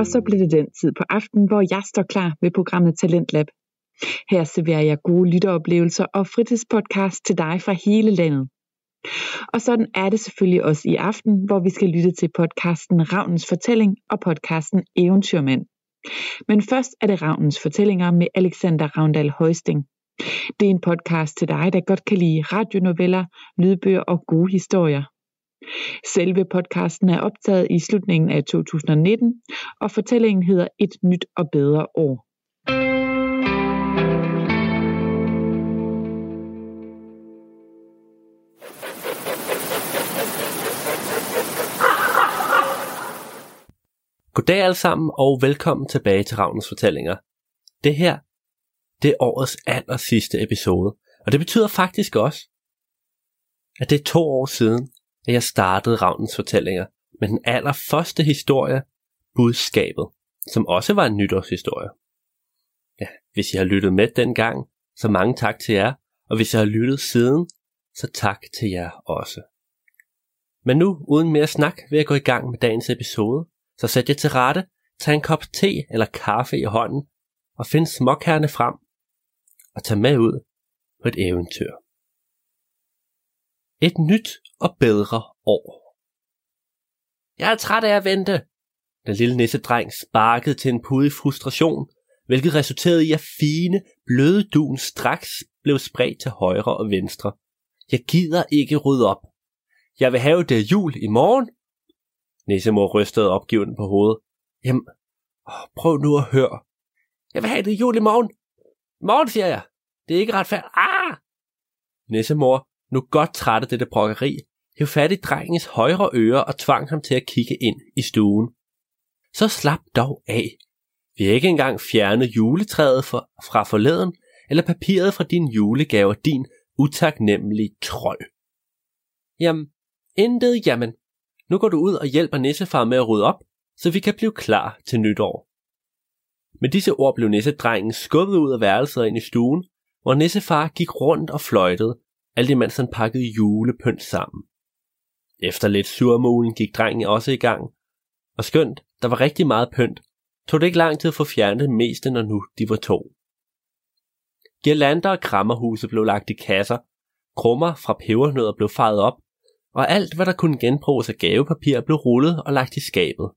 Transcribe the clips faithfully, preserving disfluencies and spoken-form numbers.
Og så blev det den tid på aftenen, hvor jeg står klar med programmet Talentlab. Her serverer jeg gode lytteoplevelser og fritidspodcast til dig fra hele landet. Og sådan er det selvfølgelig også i aften, hvor vi skal lytte til podcasten Ravnens Fortælling og podcasten Eventyrmænd. Men først er det Ravnens Fortællinger med Alexander Ravndal Højsting. Det er en podcast til dig, der godt kan lide radionoveller, lydbøger og gode historier. Selve podcasten er optaget i slutningen af to tusind og nitten, og fortællingen hedder Et nyt og bedre år. Goddag alle sammen, og velkommen tilbage til Ravnens Fortællinger. Det her, det er årets aller sidste episode, og det betyder faktisk også, at det er to år siden, at jeg startede Ravnens Fortællinger med den allerførste historie, Budskabet, som også var en nytårshistorie. Ja, hvis I har lyttet med dengang, så mange tak til jer, og hvis I har lyttet siden, så tak til jer også. Men nu, uden mere snak, vil jeg gå i gang med dagens episode. Så sæt jer til rette, tag en kop te eller kaffe i hånden og find småkærne frem og tag med ud på et eventyr. Et nyt og bedre år. Jeg er træt af at vente. Den lille nissedreng sparkede til en pude i frustration, hvilket resulterede i at fine, bløde dun straks blev spredt til højre og venstre. Jeg gider ikke rydde op. Jeg vil have det jul i morgen. Nissemor rystede opgivende på hovedet. Jamen, åh, prøv nu at høre. Jeg vil have det jul i morgen. Morgen, siger jeg. Det er ikke retfærdigt. Ah! Nissemor, nu godt træt af dette brokkeri, hev fat i drengens højre øre og tvang ham til at kigge ind i stuen. Så slap dog af. Vi har ikke engang fjernet juletræet for, fra forleden, eller papiret fra din julegave, din utaknemmelige trold. Jamen, intet jamen. Nu går du ud og hjælper Nissefar med at rydde op, så vi kan blive klar til nytår. Med disse ord blev nissedrengen skubbet ud af værelset og ind i stuen, hvor Nissefar gik rundt og fløjtede, alt imens han pakkede julepynt sammen. Efter lidt surmulen gik drengen også i gang, og skønt, der var rigtig meget pynt, tog det ikke lang tid at få fjernet det meste, når nu de var to. Girlander og krammerhuse blev lagt i kasser, krummer fra pebernødder blev fejet op, og alt, hvad der kunne genbruges af gavepapir, blev rullet og lagt i skabet.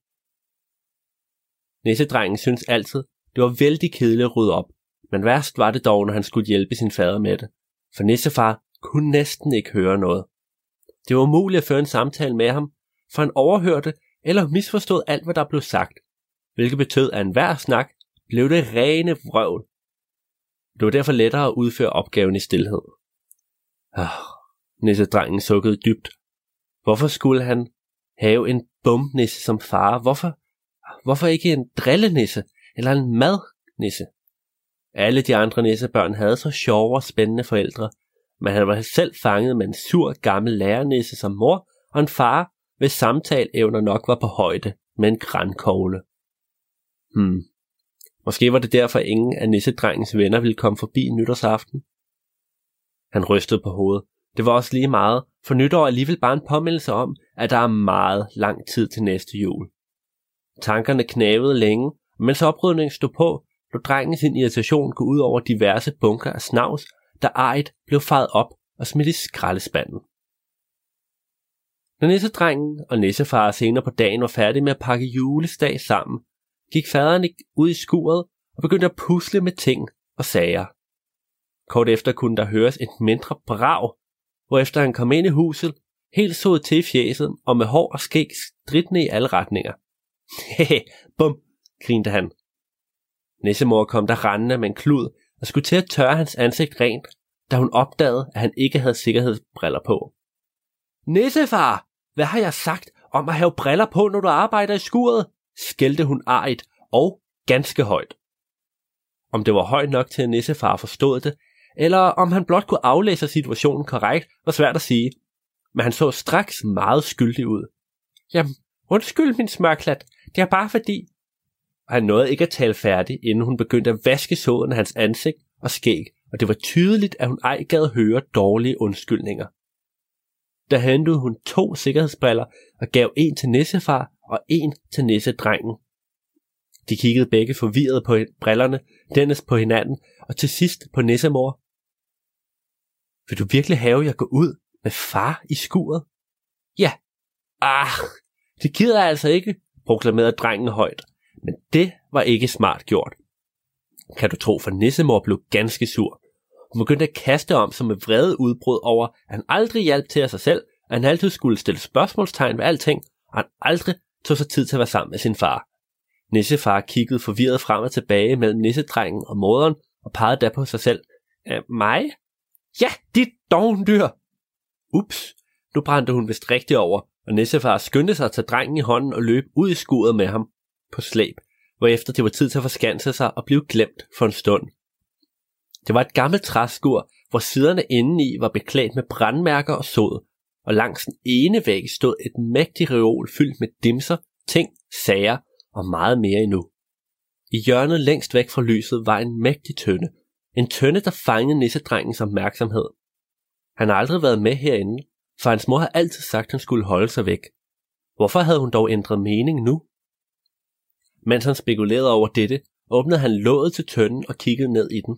Nissedrengen syntes altid, det var vældig kedeligt at rydde op, men værst var det dog, når han skulle hjælpe sin fader med det, for Nissefar kunne næsten ikke høre noget. Det var umuligt at føre en samtale med ham, for han overhørte eller misforstod alt, hvad der blev sagt, hvilket betød, at enhver snak blev det rene vrøvl. Det var derfor lettere at udføre opgaven i stilhed. Ah, nissedrengen sukkede dybt. Hvorfor skulle han have en bumnisse som far? Hvorfor, hvorfor ikke en drillenisse eller en madnisse? Alle de andre nissebørn havde så sjove og spændende forældre, men han var selv fanget med en sur gammel lærernisse som mor og en far, hvis samtaleevner nok var på højde med en grankogle. Hmm. Måske var det derfor ingen af nissedrengens venner ville komme forbi nytårsaften. Han rystede på hovedet. Det var også lige meget, for nytår alligevel bare en påmindelse om, at der er meget lang tid til næste jul. Tankerne knagede længe, og mens oprydningen stod på, lod drengen sin irritation gå ud over diverse bunker af snavs, der ejet blev fejet op og smidt i skraldespanden. Når nissedrengen og nissefar senere på dagen var færdige med at pakke julestag sammen, gik faderen ud i skuret og begyndte at pusle med ting og sager. Kort efter kunne der høres et mindre brag, hvorefter han kom ind i huset, helt sået til i fjeset og med hår og skæg stridende i alle retninger. Hehe, bum, grinte han. Nissemor kom der rendende med en klud og skulle til at tørre hans ansigt rent, da hun opdagede, at han ikke havde sikkerhedsbriller på. Nissefar, hvad har jeg sagt om at have briller på, når du arbejder i skuret? Skældte hun arigt og ganske højt. Om det var højt nok til, at Nissefar forstod det, eller om han blot kunne aflæse situationen korrekt, var svært at sige. Men han så straks meget skyldig ud. Jamen, undskyld min smørklat, det er bare fordi... Og han nåede ikke at tale færdig, inden hun begyndte at vaske såden af hans ansigt og skæg, og det var tydeligt, at hun ej gad høre dårlige undskyldninger. Der hentede hun to sikkerhedsbriller og gav en til nissefar og en til nissedrengen. De kiggede begge forvirret på brillerne, dennes på hinanden, og til sidst på Nissemor. Vil du virkelig have, jeg går ud med far i skuret? Ja. Ah, det gider jeg altså ikke, proklamerede drengen højt. Men det var ikke smart gjort. Kan du tro, for Nissemor blev ganske sur. Hun begyndte at kaste om som med vrede udbrud over, at han aldrig hjalp til af sig selv, at han altid skulle stille spørgsmålstegn ved alting, og han aldrig tog sig tid til at være sammen med sin far. Nissefar kiggede forvirret frem og tilbage mellem nissedrengen og moderen, og pegede da på sig selv. Æh, mig? Ja, dit dovendyr! Ups, nu brændte hun vist rigtig over, og Nissefar skyndte sig at tage drengen i hånden og løb ud i skuret med ham på slæb, hvorefter det var tid til at forskanse sig og blive glemt for en stund. Det var et gammelt træskur, hvor siderne indeni var beklædt med brandmærker og sod, og langs den ene væg stod et mægtigt reol fyldt med dimser, ting, sager og meget mere endnu. I hjørnet længst væk fra lyset var en mægtig tønde. En tønde, der fangede nissedrengens opmærksomhed. Han har aldrig været med herinde, for hans mor havde altid sagt, at han skulle holde sig væk. Hvorfor havde hun dog ændret mening nu? Mens han spekulerede over dette, åbnede han låget til tønden og kiggede ned i den.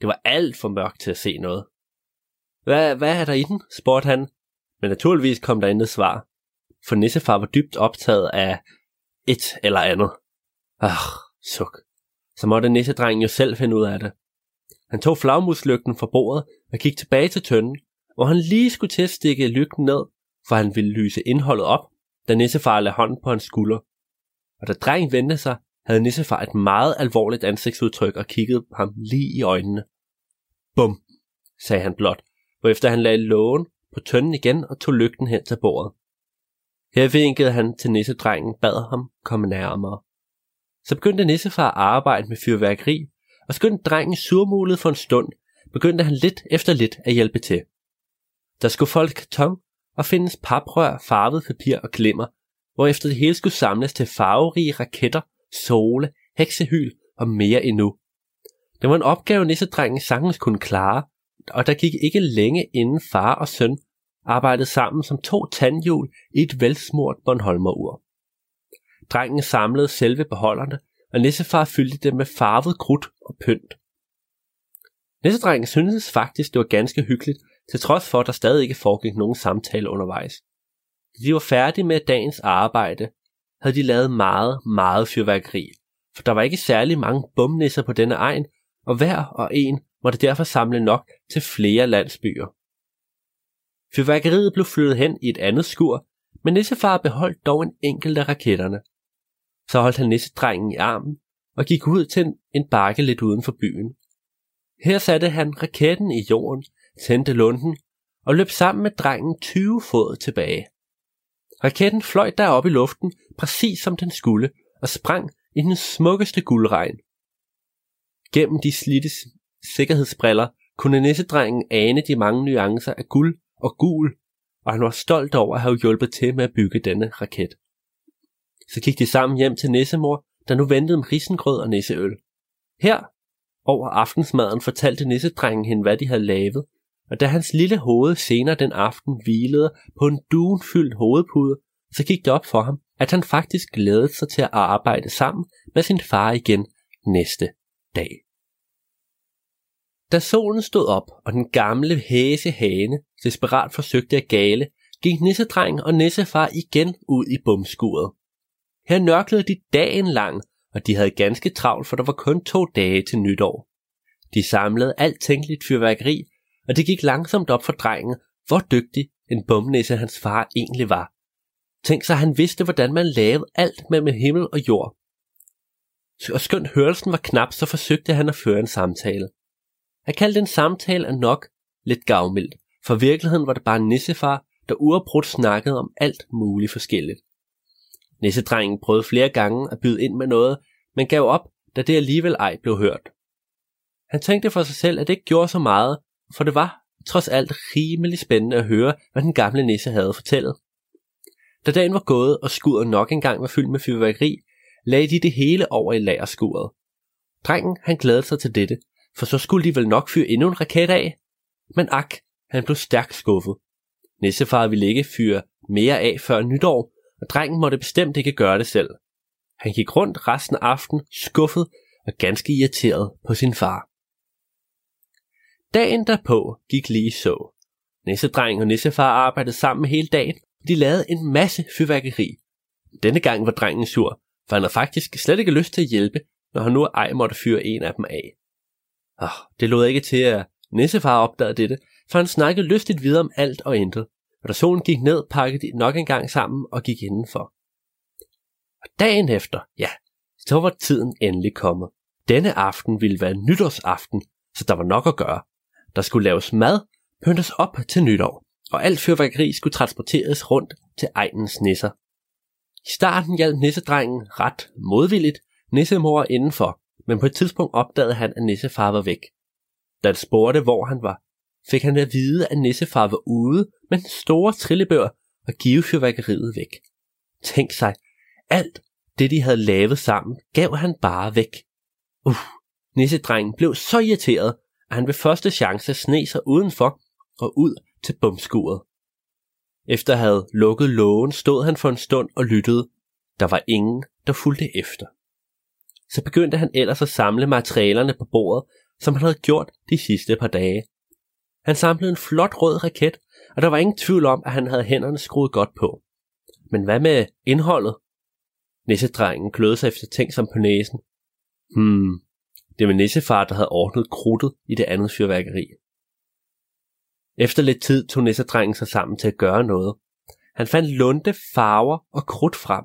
Det var alt for mørkt til at se noget. Hva, hvad er der i den? Spurgte han, men naturligvis kom der intet svar, for Nissefar var dybt optaget af et eller andet. Ah, suk. Så måtte nissedrengen jo selv finde ud af det. Han tog flagmuslygten fra bordet og gik tilbage til tønden, hvor han lige skulle til at stikke lygten ned, for han ville lyse indholdet op, da Nissefar lagde hånden på hans skulder. Og da drengen vendte sig, havde Nissefar et meget alvorligt ansigtsudtryk og kiggede ham lige i øjnene. Bum, sagde han blot, hvorefter han lagde lågen på tønden igen og tog lygten hen til bordet. Her vinkede han til nissedrengen, bad ham komme nærmere. Så begyndte Nissefar at arbejde med fyrværkeri, og skønt drengen surmulede for en stund, begyndte han lidt efter lidt at hjælpe til. Der skulle folde karton og findes paprør, farvet papir og glimmer, hvorefter det hele skulle samles til farverige raketter, sole, heksehyl og mere endnu. Det var en opgave, nissedrengen sagtens kunne klare, og der gik ikke længe inden far og søn arbejdede sammen som to tandhjul i et velsmurt Bornholmer-ur. Drengen samlede selve beholderne, og Nissefar fyldte det med farvet krudt og pynt. Nissedrengen syntes faktisk, det var ganske hyggeligt, til trods for, at der stadig ikke foregik nogen samtale undervejs. Da de var færdige med dagens arbejde, havde de lavet meget, meget fyrværkeri, for der var ikke særlig mange bumnisser på denne egen, og hver og en måtte derfor samle nok til flere landsbyer. Fyrværkeriet blev flyttet hen i et andet skur, men Nissefar beholdt dog en enkelt af raketterne. Så holdt han nissedrengen i armen og gik ud til en bakke lidt uden for byen. Her satte han raketten i jorden, tændte lunden og løb sammen med drengen tyve fod tilbage. Raketten fløj derop i luften, præcis som den skulle, og sprang i den smukkeste guldregn. Gennem de slidte sikkerhedsbriller kunne nissedrengen ane de mange nuancer af guld og gul, og han var stolt over at have hjulpet til med at bygge denne raket. Så gik de sammen hjem til nissemor, der nu ventede med risengrød og nisseøl. Her over aftensmaden fortalte nissedrengen hende, hvad de havde lavet, og da hans lille hoved senere den aften hvilede på en duenfyldt hovedpude, så gik det op for ham, at han faktisk glædede sig til at arbejde sammen med sin far igen næste dag. Da solen stod op, og den gamle hæsehane desperat forsøgte at gale, gik nissedrengen og nissefar igen ud i bumskuret. Her nørklede de dagen lang, og de havde ganske travlt, for der var kun to dage til nytår. De samlede alt tænkeligt fyrværkeri, og det gik langsomt op for drengen, hvor dygtig en bumnisse hans far egentlig var. Tænk sig, han vidste, hvordan man lavede alt mellem himmel og jord. Og skønt hørelsen var knap, så forsøgte han at føre en samtale. Han kaldte en samtale af nok lidt gavmildt, for i virkeligheden var det bare nissefar, der uafbrudt snakkede om alt muligt forskelligt. Nissedrengen prøvede flere gange at byde ind med noget, men gav op, da det alligevel ej blev hørt. Han tænkte for sig selv, at det ikke gjorde så meget, for det var trods alt rimelig spændende at høre, hvad den gamle nisse havde fortalt. Da dagen var gået, og skuret nok engang var fyldt med fyrværkeri, lagde de det hele over i lagerskuret. Drengen, han glædede sig til dette, for så skulle de vel nok fyre endnu en raket af. Men ak, han blev stærkt skuffet. Nissefar ville ikke fyre mere af før nytår, og drengen måtte bestemt ikke gøre det selv. Han gik rundt resten af aftenen, skuffet og ganske irriteret på sin far. Dagen derpå gik lige så. Nissedrengen og nissefar arbejdede sammen hele dagen, og de lavede en masse fyrværkeri. Denne gang var drengen sur, for han havde faktisk slet ikke lyst til at hjælpe, når han nu ej måtte fyre en af dem af. Oh, det lod ikke til, at nissefar opdagede dette, for han snakkede lystigt videre om alt og intet. Og da solen gik ned, pakkede de nok en gang sammen og gik indenfor. Og dagen efter, ja, så var tiden endelig kommet. Denne aften ville være nytårsaften, så der var nok at gøre. Der skulle laves mad, pyntes op til nytår, og alt fyrværkeri skulle transporteres rundt til egnens nisser. I starten hjalp nissedrengen ret modvilligt nissemor indenfor, men på et tidspunkt opdagede han, at nissefar var væk. Da han spurgte, hvor han var, fik han at vide, at nissefar var ude med den store trillebør og give fyrværkeriet væk. Tænk sig, alt det de havde lavet sammen, gav han bare væk. Uff, nissedrengen blev så irriteret, at han ved første chance sneg sig udenfor og ud til bumskuret. Efter at have lukket lågen, stod han for en stund og lyttede. Der var ingen, der fulgte efter. Så begyndte han ellers at samle materialerne på bordet, som han havde gjort de sidste par dage. Han samlede en flot rød raket, og der var ingen tvivl om, at han havde hænderne skruet godt på. Men hvad med indholdet? Nissedrengen kløede sig efter ting som på næsen. Hmm, det var nissefar, der havde ordnet krudtet i det andet fyrværkeri. Efter lidt tid tog nissedrengen sig sammen til at gøre noget. Han fandt lunte, farver og krudt frem.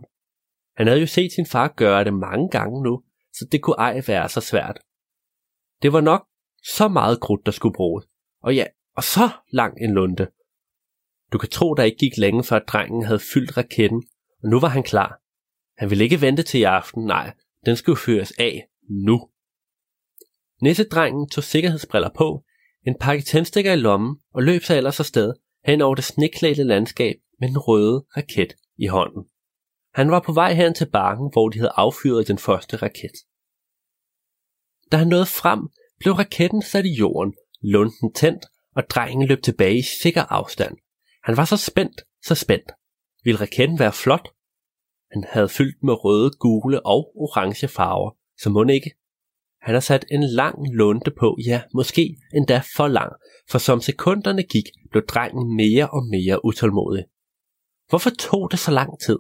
Han havde jo set sin far gøre det mange gange nu, så det kunne ej være så svært. Det var nok så meget krudt, der skulle bruges. Og ja, og så lang en lunte. Du kan tro, der ikke gik længe før drengen havde fyldt raketten, og nu var han klar. Han ville ikke vente til i aften, nej, den skulle føres af nu. Nissedrengen tog sikkerhedsbriller på, en pakke tændstikker i lommen og løb sig ellers afsted hen over det sneklædte landskab med den røde raket i hånden. Han var på vej hen til bakken, hvor de havde affyret den første raket. Da han nåede frem, blev raketten sat i jorden, lunden tændt, og drengen løb tilbage i sikker afstand. Han var så spændt, så spændt. Ville raketten være flot? Han havde fyldt med røde, gule og orange farver, så mon ikke. Han har sat en lang lunte på, ja, måske endda for lang, for som sekunderne gik, blev drengen mere og mere utålmodig. Hvorfor tog det så lang tid?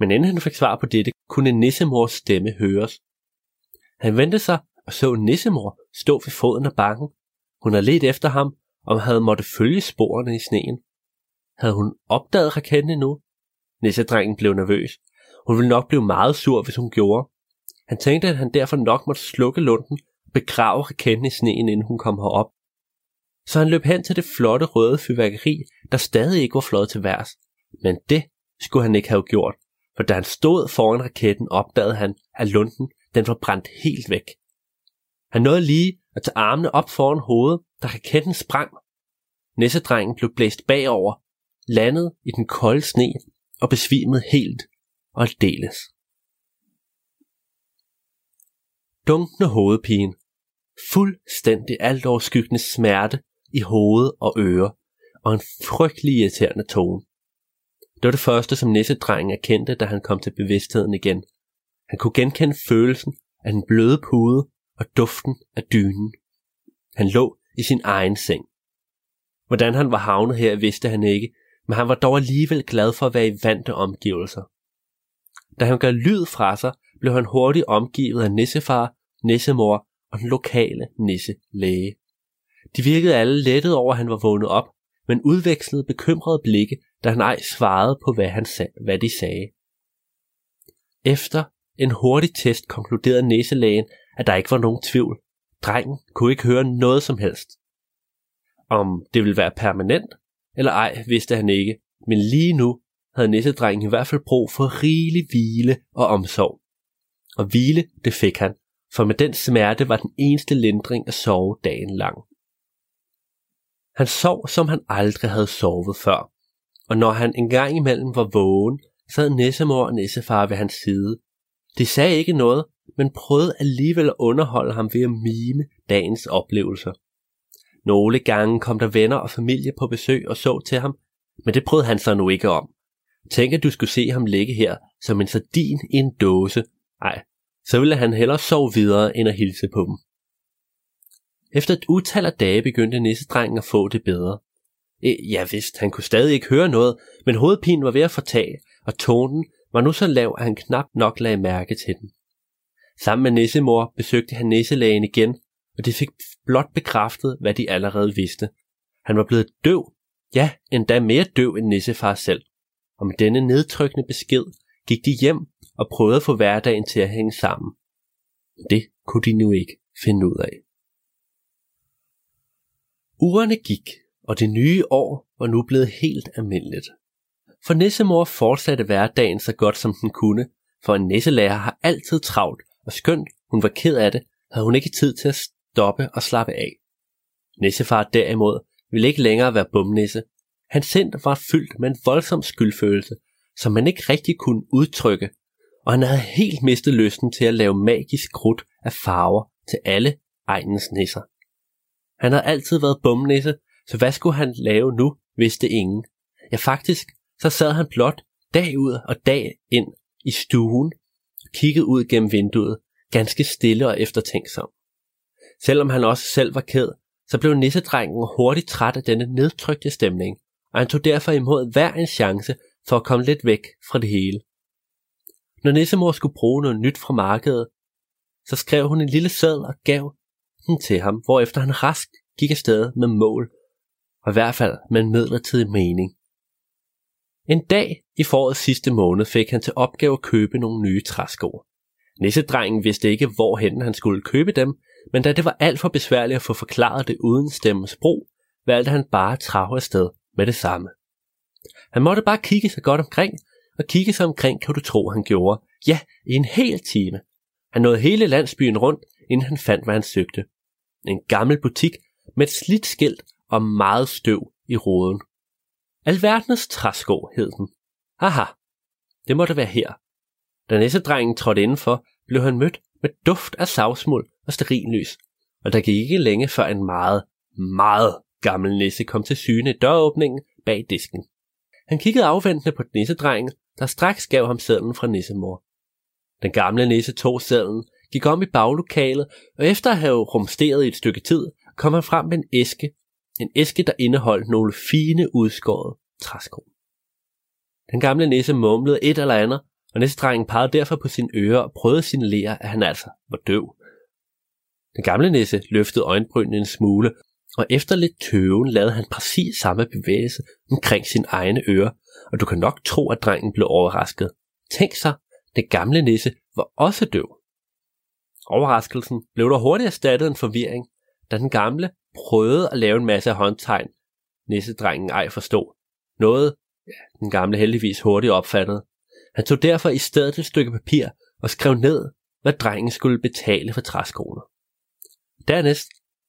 Men inden han fik svar på dette, kunne nissemors stemme høres. Han vendte sig og så nissemor stå ved foden af bakken. Hun havde ledt efter ham, og havde måtte følge sporene i sneen. Havde hun opdaget raketten endnu? Nissedrengen blev nervøs. Hun ville nok blive meget sur, hvis hun gjorde. Han tænkte, at han derfor nok måtte slukke lunden og begrave raketten i sneen, inden hun kom herop. Så han løb hen til det flotte røde fyrværkeri, der stadig ikke var flot til værs. Men det skulle han ikke have gjort, for da han stod foran raketten, opdagede han, at lunden den var brændt helt væk. Han nåede lige at tage armene op foran hovedet, da raketten sprang. Nissedrengen blev blæst bagover, landede i den kolde sne og besvimede helt og aldeles. Dunkende hovedpine, fuldstændig altoverskyggende smerte i hoved og ører, og en frygtelig irriterende tone. Det var det første, som nissedrengen erkendte, da han kom til bevidstheden igen. Han kunne genkende følelsen af den bløde pude og duften af dynen. Han lå i sin egen seng. Hvordan han var havnet her, vidste han ikke, men han var dog alligevel glad for at være i vante omgivelser. Da han gav lyd fra sig, blev han hurtigt omgivet af nissefar, nissemor og den lokale nisselæge. De virkede alle lettet over, at han var vågnet op, men udvekslede bekymrede blikke, da han ej svarede på, hvad, han sag- hvad de sagde. Efter en hurtig test konkluderede nisselægen, at der ikke var nogen tvivl. Drengen kunne ikke høre noget som helst. Om det ville være permanent eller ej, vidste han ikke, men lige nu havde nissedrengen i hvert fald brug for rigelig hvile og omsorg. Og hvile, det fik han, for med den smerte var den eneste lindring at sove dagen lang. Han sov, som han aldrig havde sovet før, og når han engang imellem var vågen, sad nissemor og nissefar ved hans side. De sagde ikke noget, men prøvede alligevel at underholde ham ved at mime dagens oplevelser. Nogle gange kom der venner og familie på besøg og så til ham, men det prøvede han så nu ikke om. Tænk, at du skulle se ham ligge her som en sardin i en dåse. Ej, så ville han hellere sove videre end at hilse på dem. Efter et utal af dage begyndte nissedrengen at få det bedre. Ja vist, han kunne stadig ikke høre noget, men hovedpinen var ved at fortage, og tonen var nu så lav, at han knap nok lagde mærke til den. Sammen med nissemor besøgte han nisselægen igen, og de fik blot bekræftet, hvad de allerede vidste. Han var blevet døv, ja, endda mere døv end nissefar selv. Og med denne nedtrykkende besked gik de hjem og prøvede at få hverdagen til at hænge sammen. Men det kunne de nu ikke finde ud af. Ugerne gik, og det nye år var nu blevet helt almindeligt. For nissemor fortsatte hverdagen så godt som den kunne, for en nisselærer har altid travlt, og skønt hun var ked af det, havde hun ikke tid til at stoppe og slappe af. Nissefar derimod ville ikke længere være bumnisse. Hans sind var fyldt med en voldsom skyldfølelse, som man ikke rigtig kunne udtrykke, og han havde helt mistet lysten til at lave magisk krudt af farver til alle egnens nisser. Han havde altid været bumnisse, så hvad skulle han lave nu, vidste ingen. Ja, faktisk, så sad han blot dag ud og dag ind i stuen og kiggede ud gennem vinduet, ganske stille og eftertænksom. Selvom han også selv var ked, så blev nissedrengen hurtigt træt af denne nedtrykte stemning, og han tog derfor imod hver en chance for at komme lidt væk fra det hele. Når nissemor skulle bruge noget nyt fra markedet, så skrev hun en lille seddel og gav den til ham, hvorefter han rask gik afsted med mål, og i hvert fald med en midlertidig mening. En dag i forårets sidste måned fik han til opgave at købe nogle nye træsko. Nissedrengen vidste ikke, hvorhen han skulle købe dem, men da det var alt for besværligt at få forklaret det uden stemmens brug, valgte han bare at trave afsted med det samme. Han måtte bare kigge sig godt omkring, og kigge sig omkring kan du tro, han gjorde. Ja, i en hel time. Han nåede hele landsbyen rundt, inden han fandt, hvad han søgte. En gammel butik med et slidt skilt og meget støv i roden. Alverdens træsko hed den. Haha, det måtte være her. Da nissedrengen trådte indenfor, blev han mødt med duft af savsmuld og stearinlys, og der gik ikke længe før en meget, meget gammel nisse kom til syne i døråbningen bag disken. Han kiggede afventende på nissedrengen, der straks gav ham sedlen fra nissemor. Den gamle nisse tog sedlen, gik om i baglokalet, og efter at have rumsteret i et stykke tid, kom han frem med en æske. En æske, der indeholdt nogle fine udskårede træsko. Den gamle nisse mumlede et eller andet, og nissedrengen pegede derfor på sine ører og prøvede at signalere, at han altså var døv. Den gamle nisse løftede øjenbrynene en smule, og efter lidt tøven lavede han præcis samme bevægelse omkring sine egne ører, og du kan nok tro, at drengen blev overrasket. Tænk sig, den gamle nisse var også døv. Overraskelsen blev der hurtigt erstattet en forvirring, da den gamle prøvede at lave en masse håndtegn, nissedrengen ej forstod. Noget, ja, den gamle heldigvis hurtigt opfattede. Han tog derfor i stedet et stykke papir og skrev ned, hvad drengen skulle betale for træskoene. Dernæst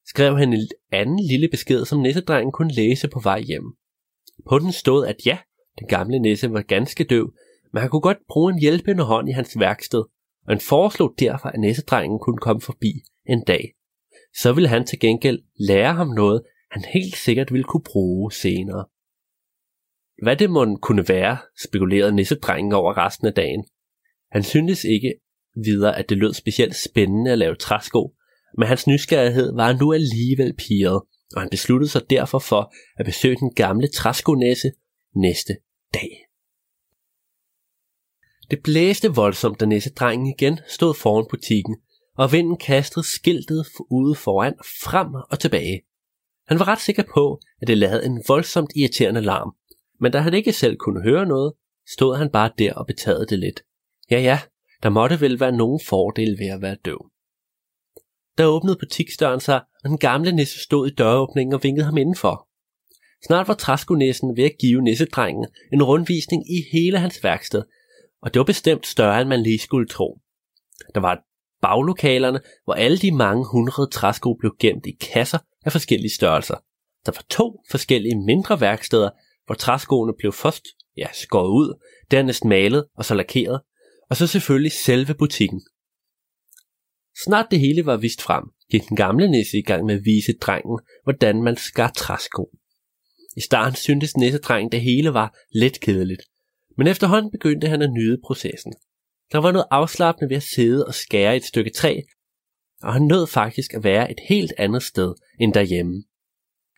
skrev han en anden lille besked, som nissedrengen kunne læse på vej hjem. På den stod, at ja, den gamle nisse var ganske døv, men han kunne godt bruge en hjælpende hånd i hans værksted, og han foreslog derfor, at nissedrengen kunne komme forbi en dag. Så ville han til gengæld lære ham noget, han helt sikkert ville kunne bruge senere. Hvad det måtte kunne være, spekulerede nissedrengen over resten af dagen. Han syntes ikke videre, at det lød specielt spændende at lave træsko, men hans nysgerrighed var nu alligevel pirret, og han besluttede sig derfor for at besøge den gamle træskonæsse næste dag. Det blæste voldsomt, da nissedrengen igen stod foran butikken, og vinden kastede skiltet ude foran frem og tilbage. Han var ret sikker på, at det lavede en voldsomt irriterende larm, men da han ikke selv kunne høre noget, stod han bare der og betagede det lidt. Ja ja, der måtte vel være nogen fordel ved at være døv. Der åbnede butiksdøren sig, og den gamle nisse stod i døråbningen og vinkede ham indenfor. Snart var træskonissen ved at give nissedrengen en rundvisning i hele hans værksted, og det var bestemt større, end man lige skulle tro. Der var et baglokalerne, hvor alle de mange hundrede træsko blev gemt i kasser af forskellige størrelser. Der var to forskellige mindre værksteder, hvor træskoene blev først ja, skåret ud, dernæst malet og så lakeret, og så selvfølgelig selve butikken. Snart det hele var vist frem, gik den gamle nisse i gang med at vise drengen, hvordan man skar træsko. I starten syntes nissedrengen, det hele var lidt kedeligt, Men efterhånden begyndte han at nyde processen. Der var noget afslappende ved at sidde og skære et stykke træ, og han nåede faktisk at være et helt andet sted end derhjemme.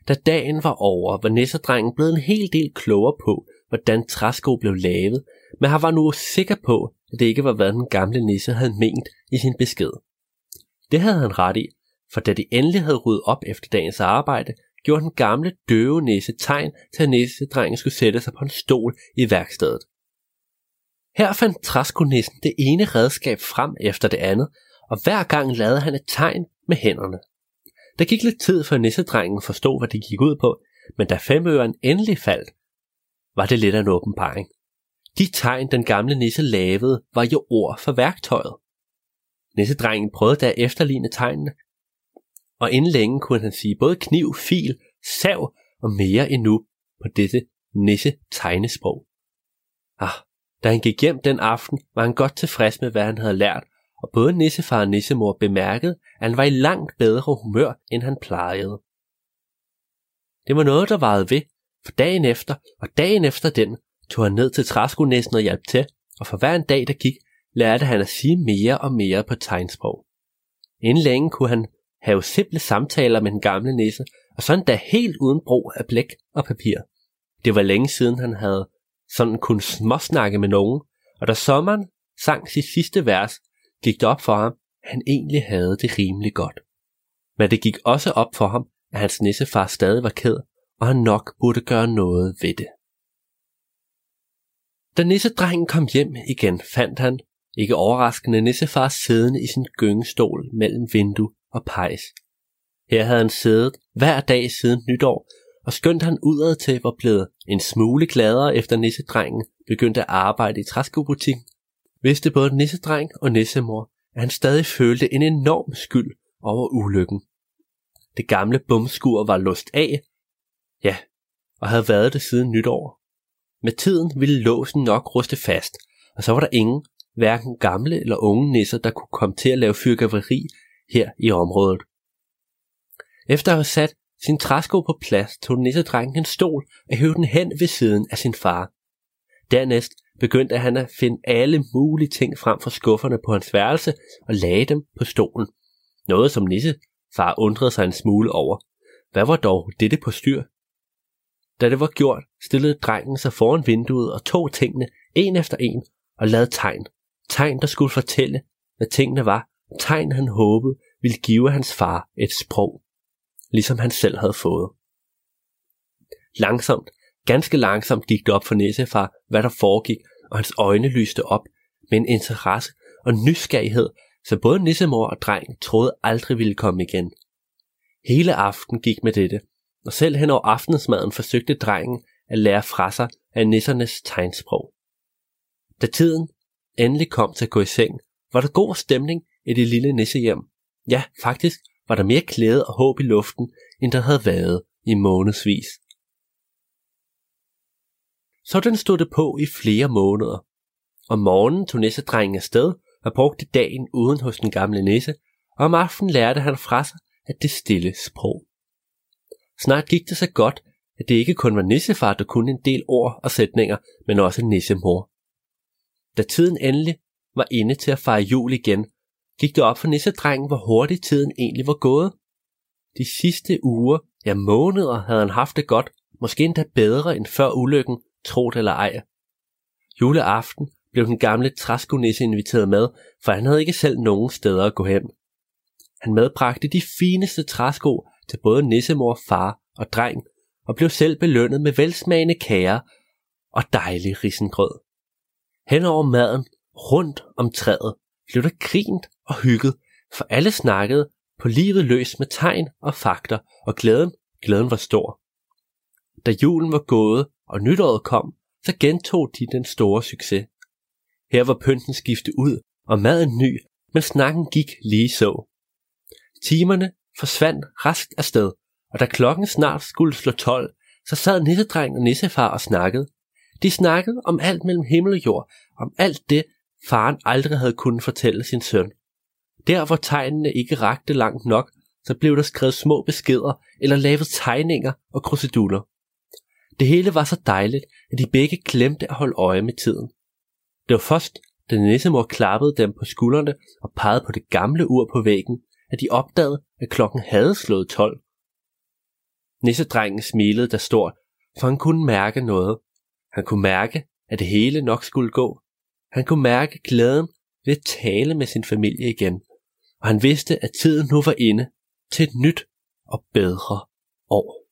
Da dagen var over, var nissedrengen blevet en hel del klogere på, hvordan træsko blev lavet, men han var nu sikker på, at det ikke var, hvad den gamle nisse havde ment i sin besked. Det havde han ret i, for da de endelig havde ryddet op efter dagens arbejde, gjorde den gamle døve nisse tegn til, at nissedrengen skulle sætte sig på en stol i værkstedet. Her fandt træskonissen det ene redskab frem efter det andet, og hver gang lavede han et tegn med hænderne. Der gik lidt tid, før nissedrengen forstod, hvad det gik ud på, men da femøren endelig faldt, var det lidt af en åbenbaring. De tegn, den gamle nisse lavede, var jo ord for værktøjet. Nissedrengen prøvede da at efterligne tegnene, og inden længe kunne han sige både kniv, fil, sav og mere endnu på dette nisse-tegnesprog. Ah, da han gik hjem den aften, var han godt tilfreds med, hvad han havde lært, og både nissefar og nissemor bemærkede, at han var i langt bedre humør, end han plejede. Det var noget, der varede ved, for dagen efter og dagen efter den tog han ned til træskonissen og hjalp til, og for hver en dag, der gik, lærte han at sige mere og mere på tegnsprog. Inden længe kunne han have simple samtaler med den gamle nisse, og sådan da helt uden brug af blæk og papir. Det var længe siden, han havde sådan kun småsnakke med nogen, og da sommeren sang sit sidste vers, gik det op for ham, at han egentlig havde det rimelig godt. Men det gik også op for ham, at hans nissefar stadig var ked, og han nok burde gøre noget ved det. Da nissedrengen kom hjem igen, fandt han, ikke overraskende, nissefar siddende i sin gyngestol mellem vindue og pejs. Her havde han siddet hver dag siden nytår, og skønt han udad til var blevet en smule gladere efter nissedrengen begyndte at arbejde i træskobutikken, vidste både nissedreng og nissemor, at han stadig følte en enorm skyld over ulykken. Det gamle bumskur var låst af, ja, og havde været det siden nytår. Med tiden ville låsen nok ruste fast, og så var der ingen, hverken gamle eller unge nisser, der kunne komme til at lave fyrkeri her i området. Efter at have sat sin træsko på plads, tog nissedrengen en stol og hævde den hen ved siden af sin far. Dernæst begyndte han at finde alle mulige ting frem fra skufferne på hans værelse og lagde dem på stolen. Noget som nissefar undrede sig en smule over. Hvad var dog dette på styr? Da det var gjort, stillede drengen sig foran vinduet og tog tingene en efter en og lavede tegn. Tegn, der skulle fortælle, hvad tingene var. Tegn, han håbede, ville give hans far et sprog, ligesom han selv havde fået. Langsomt, ganske langsomt gik det op for nissefar, hvad der foregik, og hans øjne lyste op med en interesse og nysgerrighed, så både nissemor og dreng troede aldrig ville komme igen. Hele aften gik med dette, og selv hen over aftensmaden forsøgte drengen at lære fra sig af nissernes tegnsprog. Da tiden endelig kom til at gå i seng, var der god stemning i det lille nissehjem. Ja, faktisk var der mere glæde og håb i luften, end der havde været i månedsvis. Sådan stod det på i flere måneder. Om morgenen tog nissedrengen afsted og brugte dagen uden hos den gamle nisse, og om aftenen lærte han fra sig at det stille sprog. Snart gik det så godt, at det ikke kun var nissefar, der kunne en del ord og sætninger, men også nissemor. Da tiden endelig var inde til at fejre jul igen, gik det op for nissedrengen, hvor hurtigt tiden egentlig var gået. De sidste uger, ja måneder, havde han haft det godt, måske endda bedre end før ulykken, troet eller ej. Juleaften blev den gamle træskonisse inviteret med, for han havde ikke selv nogen steder at gå hen. Han medbragte de fineste træsko til både nissemor, far og dreng, og blev selv belønnet med velsmagende kager og dejlig risengrød. Hen over maden, rundt om træet, blev der grint og hygget, for alle snakkede på livet løs med tegn og fakter, og glæden, glæden var stor. Da julen var gået, og nytåret kom, så gentog de den store succes. Her var pynten skiftet ud, og maden ny, men snakken gik lige så. Timerne forsvandt raskt afsted, og da klokken snart skulle slå tolv, så sad nissedreng og nissefar og snakkede. De snakkede om alt mellem himmel og jord, om alt det, faren aldrig havde kunnet fortælle sin søn. Der hvor tegnene ikke rakte langt nok, så blev der skrevet små beskeder eller lavet tegninger og kruseduller. Det hele var så dejligt, at de begge glemte at holde øje med tiden. Det var først, da Nissemor klappede dem på skuldrene og pegede på det gamle ur på væggen, at de opdagede, at klokken havde slået tolv. Nissedrengen smilede der stort, for han kunne mærke noget. Han kunne mærke, at det hele nok skulle gå. Han kunne mærke glæden ved at tale med sin familie igen, og han vidste, at tiden nu var inde til et nyt og bedre år.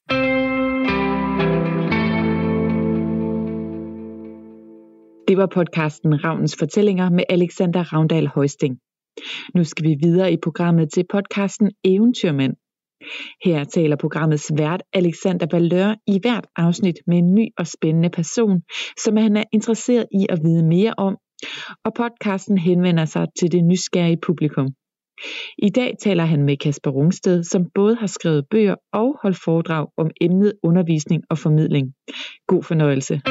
Det var podcasten Ravnens Fortællinger med Alexander Ravndal Højsting. Nu skal vi videre i programmet til podcasten Eventyrmænd. Her taler programmets vært Alexander Balluer i hvert afsnit med en ny og spændende person, som han er interesseret i at vide mere om, og podcasten henvender sig til det nysgerrige publikum. I dag taler han med Kasper Rungsted, som både har skrevet bøger og holdt foredrag om emnet undervisning og formidling. God fornøjelse.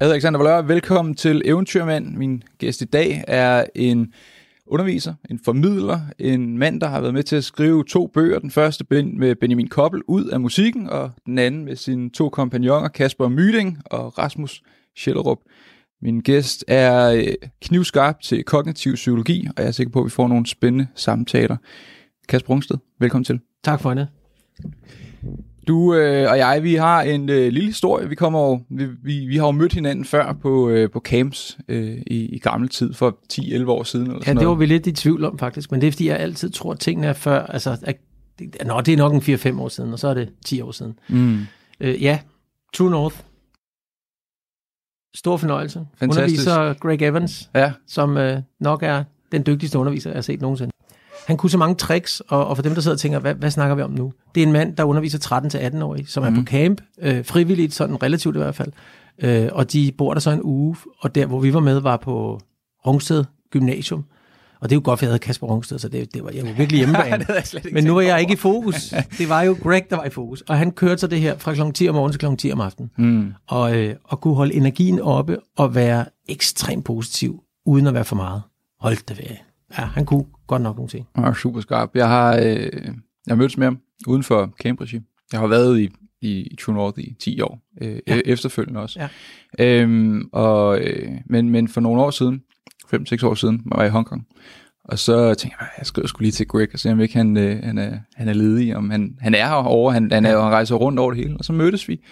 Jeg hedder Alexander Balluer, velkommen til Eventyrmænd. Min gæst i dag er en underviser, en formidler, en mand, der har været med til at skrive to bøger. Den første med Benjamin Kobbel, Ud af musikken, og den anden med sine to kompagnoner, Kasper Myding og Rasmus Schellerup. Min gæst er knivskarp til kognitiv psykologi, og jeg er sikker på, at vi får nogle spændende samtaler. Kasper Rungsted, velkommen til. Tak for det. Du øh, og jeg, vi har en øh, lille historie. Vi kommer jo, vi, vi, vi har jo mødt hinanden før på, øh, på camps øh, i, i gammel tid, for ti elleve år siden. Eller ja, sådan noget. Det var vi lidt i tvivl om faktisk, men det er fordi, jeg altid tror, at tingene er før. Altså, at, at, nå, det er nok en fire fem år siden, og så er det ti år siden. Mm. Øh, ja, True North. Stor fornøjelse. Fantastisk. Underviser Greg Evans, ja. som øh, nok er den dygtigste underviser, jeg har set nogensinde. Han kunne så mange tricks, og, og for dem, der sidder og tænker, hvad, hvad snakker vi om nu? Det er en mand, der underviser tretten til atten-årige, som mm. er på camp, øh, frivilligt, sådan relativt i hvert fald. Øh, og de bor der så en uge, og der, hvor vi var med, var på Rungsted Gymnasium. Og det er jo godt, for jeg havde Kasper Rungsted, så det, det var, jeg var virkelig hjemmebane. Men nu var jeg ikke i fokus. Det var jo Greg, der var i fokus. Og han kørte så det her fra klokken ti om morgenen til klokken ti om aftenen. Mm. Og, øh, og kunne holde energien oppe og være ekstremt positiv, uden at være for meget. Holdt det ved. Ja, han kunne godt nok nogle ting. Han er super skarp. Jeg har, øh, jeg har mødtes med ham uden for Cambridge. Jeg har været i, i True North i ti år, øh, ja. efterfølgende også. Ja. Øhm, og, øh, men, men for nogle år siden, fem seks år siden, var jeg i Hongkong. Og så tænkte jeg, jeg skrev sgu lige til Greg og se, om ikke han, øh, han, er, han er ledig, om han, han er herovre, han, han, er, han rejser rundt over det hele. Og så mødtes vi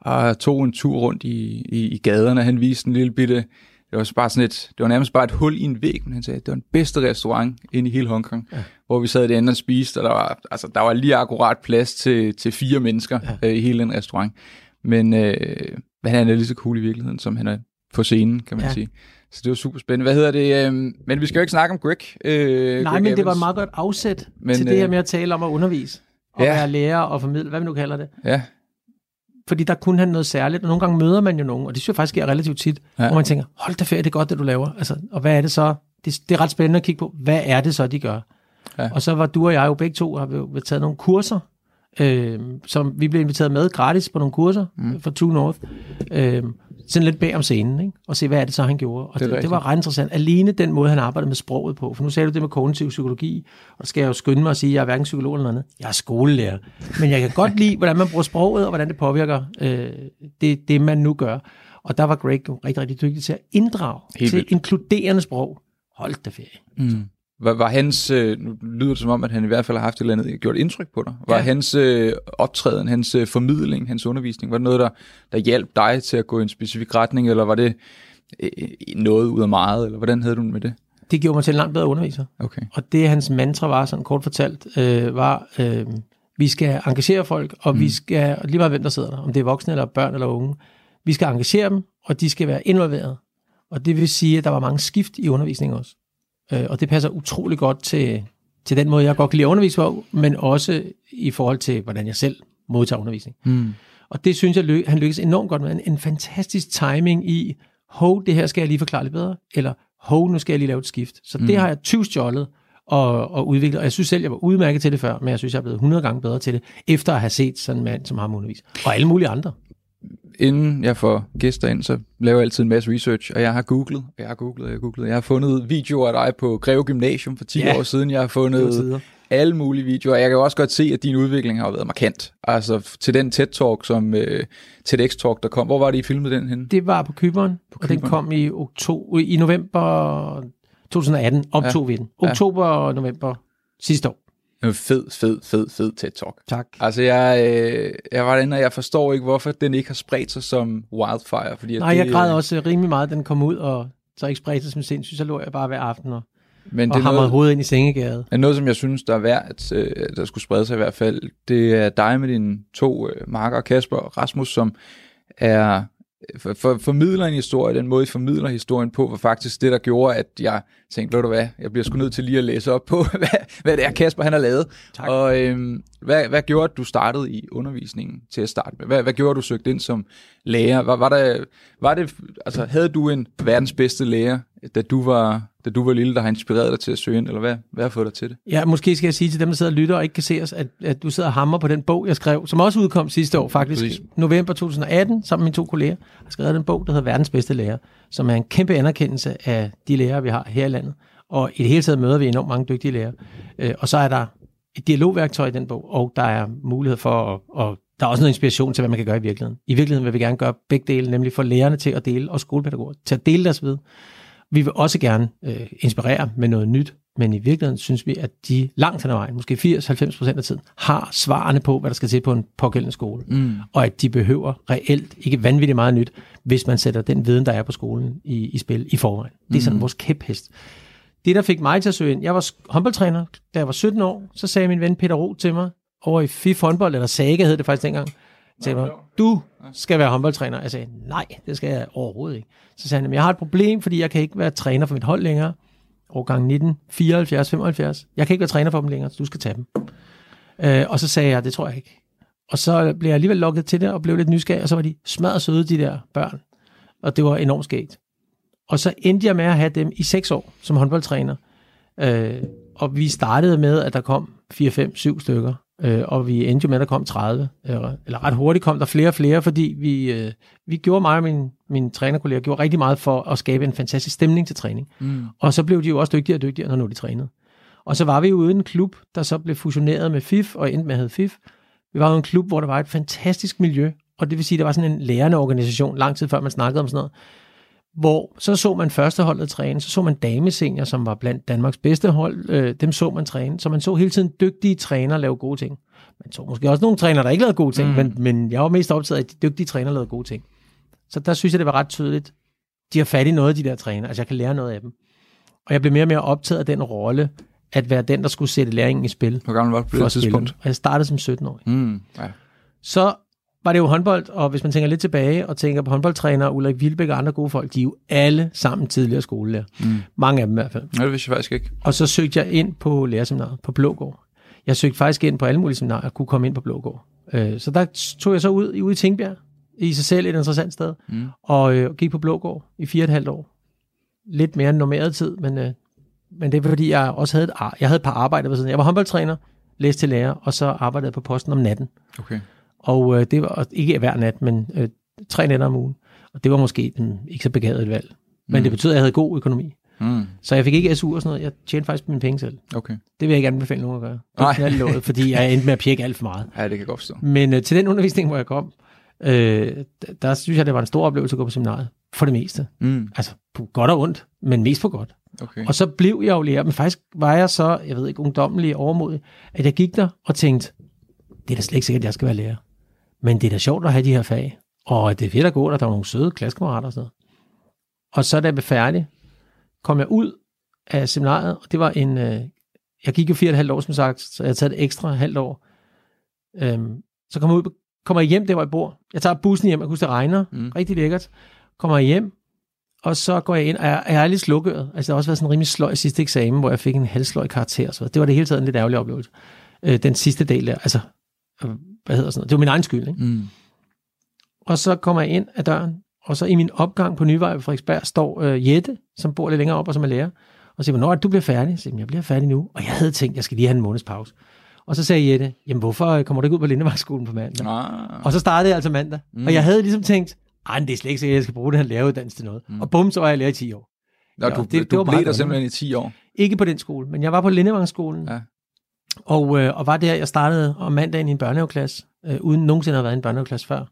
og tog en tur rundt i, i, i gaderne. Han viste en lille bitte... Det var, bare sådan et, det var nærmest bare et hul i en væg, men han sagde, at det var den bedste restaurant inde i hele Hongkong, ja. Hvor vi sad i det andet og spiste, og der var, altså, der var lige akkurat plads til, til fire mennesker ja. øh, i hele den restaurant. Men øh, han er lige så cool i virkeligheden, som han er på scenen, kan man ja. sige. Så det var super spændende. Hvad hedder det? Øh, men vi skal jo ikke snakke om Greg. Øh, Nej, Greg men Evans. Det var et meget godt afsæt men, til det her med at tale om at undervise, og ja. være lærer og formidle, hvad man nu kalder det. Ja. Fordi der kunne han noget særligt, og nogle gange møder man jo nogen, og det synes jeg faktisk sker relativt tit, ja. hvor man tænker, hold da ferie, det er godt, det du laver. Altså, og hvad er det så? Det, det er ret spændende at kigge på, hvad er det så, de gør? Ja. Og så var du og jeg jo begge to, har vi jo taget nogle kurser, øh, som vi blev inviteret med gratis på nogle kurser mm. for True North, øh, sådan lidt bag om scenen, ikke? Og se, hvad er det så, han gjorde. Og det, det, det var ret interessant. Alene den måde, han arbejdede med sproget på, for nu sagde du det med kognitiv psykologi, og skal jeg jo skynde mig at sige, at jeg er hverken psykolog eller noget andet. Jeg er skolelærer. Men jeg kan godt lide, hvordan man bruger sproget, og hvordan det påvirker øh, det, det, man nu gør. Og der var Greg rigtig, rigtig dygtig til at inddrage, helt til vildt. Inkluderende sprog. Hold da ferie. Mm. Var, var hans, øh, nu lyder det som om, at han i hvert fald har haft et eller andet gjort indtryk på dig. Var ja. hans øh, optræden, hans øh, formidling, hans undervisning, var det noget, der, der hjalp dig til at gå i en specifik retning, eller var det øh, noget ud af meget, eller hvordan havde du med det? Det gjorde mig til en langt bedre underviser. Okay. Og det hans mantra var, sådan kort fortalt, øh, var, øh, vi skal engagere folk, og mm. vi skal, lige meget hvem der sidder der, om det er voksne eller børn eller unge, vi skal engagere dem, og de skal være involveret. Og det vil sige, at der var mange skift i undervisningen også. Og det passer utrolig godt til, til den måde, jeg godt kan lide at undervise på, men også i forhold til, hvordan jeg selv modtager undervisning. Mm. Og det synes jeg, han lykkes enormt godt med. En, en fantastisk timing i, hov, det her skal jeg lige forklare lidt bedre, eller hov, nu skal jeg lige lave et skift. Så mm. det har jeg tyvstjålet og, og udviklet, og jeg synes selv, jeg var udmærket til det før, men jeg synes, jeg er blevet hundrede gange bedre til det, efter at have set sådan en mand, som har undervist, og alle mulige andre. Inden jeg får gæster ind, så laver jeg altid en masse research, og jeg har googlet, jeg har googlet, jeg har googlet. Jeg har fundet videoer af dig på Greve Gymnasium for ti yeah. år siden. Jeg har fundet alle mulige videoer. Jeg kan jo også godt se, at din udvikling har været markant. Altså til den TED Talk, som øh, TEDx Talk, der kom. Hvor var det, I filmede den henne? Det var på Køberen, på Køberen. Og den kom i, oktober, i november tyve atten. Optog ja. vi den. Oktober og ja. november sidste år. En fed, fed, fed, fed TED Talk. Tak. Altså, jeg, øh, jeg var derinde, og jeg forstår ikke, hvorfor den ikke har spredt sig som wildfire. Fordi nej, det, jeg græd også rimelig meget, den kom ud, og så ikke spredte sig som sindssygt, så lå jeg bare hver aften og, men det og hamrede hovedet ind i sengegæret. Men noget, som jeg synes, der er værd, at, øh, der skulle sprede sig i hvert fald, det er dig med dine to øh, marker, Kasper og Rasmus, som er... For, for, formidler en historie, den måde I formidler historien på, var faktisk det, der gjorde, at jeg tænkte, ved du hvad, jeg bliver sgu nødt til lige at læse op på, hvad, hvad det er, Kasper han har lavet. Tak. Og øhm, hvad, hvad gjorde, at du startede i undervisningen til at starte med? Hvad, hvad gjorde, du søgte ind som lærer? Var, var der, var det, altså, havde du en verdens bedste lærer, da du var, da du var lille, der har inspireret dig til at søge ind, eller hvad, hvad har fået dig til det? Ja, måske skal jeg sige til dem, der sidder og lytter og ikke kan se os, at, at du sidder og hamrer på den bog, jeg skrev, som også udkom sidste år faktisk, Præcis. november tyve atten, sammen med mine to kolleger, har skrevet den bog, der hedder Verdens Bedste Lærer, som er en kæmpe anerkendelse af de lærere, vi har her i landet. Og i det hele taget møder vi enormt mange dygtige lærere. Og så er der et dialogværktøj i den bog, og der er mulighed for at, og der er også noget inspiration til, hvad man kan gøre i virkeligheden. I virkeligheden vil vi gerne gøre begge dele, nemlig for lærerne til at dele, og skolepædagoger til at dele deres viden. Vi vil også gerne øh, inspirere med noget nyt, men i virkeligheden synes vi, at de langt hen ad vejen, måske firs til halvfems procent af tiden, har svarene på, hvad der skal til på en pågældende skole. Mm. Og at de behøver reelt ikke vanvittigt meget nyt, hvis man sætter den viden, der er på skolen i, i spil i forvejen. Det er sådan mm. vores kæphest. Det, der fik mig til at søge ind, jeg var håndboldtræner, da jeg var sytten år, så sagde min ven Peter Ro til mig, over i F I F håndbold, eller Saga hed det faktisk dengang, til mig, du skal være håndboldtræner. Jeg sagde, nej, det skal jeg overhovedet ikke. Så sagde han, men jeg har et problem, fordi jeg kan ikke være træner for mit hold længere. Årgang nitten fireoghalvfjerds femoghalvfjerds. Jeg kan ikke være træner for dem længere, så du skal tage dem. Øh, og så sagde jeg, det tror jeg ikke. Og så blev jeg alligevel lukket til det, og blev lidt nysgerrig, og så var de smadret søde, de der børn. Og det var enormt skægt. Og så endte jeg med at have dem i seks år, som håndboldtræner. Øh, og vi startede med, at der kom fire, fem, syv stykker. Øh, og vi endte jo med, at der kom tredive, øh, eller ret hurtigt kom der flere og flere, fordi vi, øh, vi gjorde, mig og mine, mine trænerkolleger gjorde rigtig meget for at skabe en fantastisk stemning til træning. Mm. Og så blev de jo også dygtigere og dygtigere, når nu de trænede. Og så var vi jo ude i en klub, der så blev fusioneret med F I F, og endte med at hedde F I F. Vi var jo en klub, hvor der var et fantastisk miljø, og det vil sige, der var sådan en lærende organisation, lang tid før man snakkede om sådan noget, hvor så så man førsteholdet træne, så så man damesenior, som var blandt Danmarks bedste hold, øh, dem så man træne, så man så hele tiden dygtige trænere lave gode ting. Man så måske også nogle trænere, der ikke lavede gode ting, mm. men, men jeg var mest optaget af, at de dygtige trænere lavede gode ting. Så der synes jeg, det var ret tydeligt, de har fat i noget af de der trænere, altså jeg kan lære noget af dem. Og jeg blev mere og mere optaget af den rolle, at være den, der skulle sætte læringen i spil. Hvor gammel var det på det tidspunkt? Og jeg startede som sytten-årig. Mm. Ja. Så var det jo håndbold, og hvis man tænker lidt tilbage og tænker på håndboldtræner, Ulrik Vilbæk og andre gode folk, de er jo alle sammen tidligere skolelærer. Mm. Mange af dem i hvert fald. Nej, det vidste jeg faktisk ikke. Og så søgte jeg ind på lærerseminaret på Blågård. Jeg søgte faktisk ind på alle mulige seminarer og kunne komme ind på Blågård. Så der tog jeg så ud ude i Tænkbjerg, i sig selv et interessant sted, mm. og gik på Blågård i fire og et halvt år. Lidt mere end normeret tid, men, men det var fordi, jeg også havde et, ar- jeg havde et par arbejder ved siden. Jeg var håndboldtræner, læste til lærer, og så arbejdede på posten om natten. Okay. Og øh, det var ikke hver nat, men øh, tre nætter om ugen. Og det var måske den ikke så begavet et valg. Men mm. det betød, at jeg havde god økonomi. Mm. Så jeg fik ikke S U og sådan noget. Jeg tjente faktisk mine penge selv. Okay. Det vil jeg ikke anbefale nogen at gøre. Det er låget, fordi jeg endte med at pjekke alt for meget. Ja, det kan jeg godt forstå. Men øh, til den undervisning, hvor jeg kom, øh, der synes jeg, det var en stor oplevelse at gå på seminariet. For det meste. Mm. Altså på godt og ondt, men mest på godt. Okay. Og så blev jeg jo lærer. Men faktisk var jeg så, jeg ved ikke, ungdommelig overmodig, at jeg gik der og tænkte, det er da slet ikke sikkert, at jeg skal være lærer. Men det er da sjovt at have de her fag. Og det er fedt at gå, der er nogle søde klassekammerater og sådan. Og så da jeg blev færdig, kom jeg ud af seminariet, og det var en... Øh, jeg gik jo fire og et halvt år, som sagt, så jeg havde taget et ekstra halvt år. Øhm, så kommer jeg, ud, kommer jeg hjem, der hvor jeg bor. Jeg tager bussen hjem, jeg kunne huske, det regner. Mm. Rigtig lækkert. Kommer jeg hjem, og så går jeg ind, og jeg, jeg er lidt slukøret. Altså, der har også været sådan en rimelig sløj sidste eksamen, hvor jeg fik en halvsløj karakter. Så det var det hele taget en lidt ærgerlig oplevelse. Øh, den sidste del der, altså... Hvad hedder sådan noget? Det var min egen skyld, ikke? Mm. Og så kommer jeg ind ad døren, og så i min opgang på Nyvej på Frederiksberg står øh, Jette, som bor lidt længere op og som er lærer, og siger, hvornår er det, du bliver færdig? Så siger, jeg bliver færdig nu, og jeg havde tænkt, jeg skal lige have en måneds pause. Og så sagde Jette, jamen hvorfor kommer du ikke ud på Lindevangsskolen på mandag? Ah. Og så startede jeg altså mandag, mm. og jeg havde ligesom tænkt, ej, det er slet ikke sikkert, jeg skal bruge den her læreruddannelse til noget. Mm. Og bum, så var jeg lærer i ti år. Nå, ja, du, det, du det blev der simpelthen i ti år? Ikke på den skole, men jeg var på Lindevangsskolen. Ja. Og, øh, og var der, jeg startede om mandagen i en børnehaveklasse, øh, uden nogensinde at have været i en børnehaveklasse før.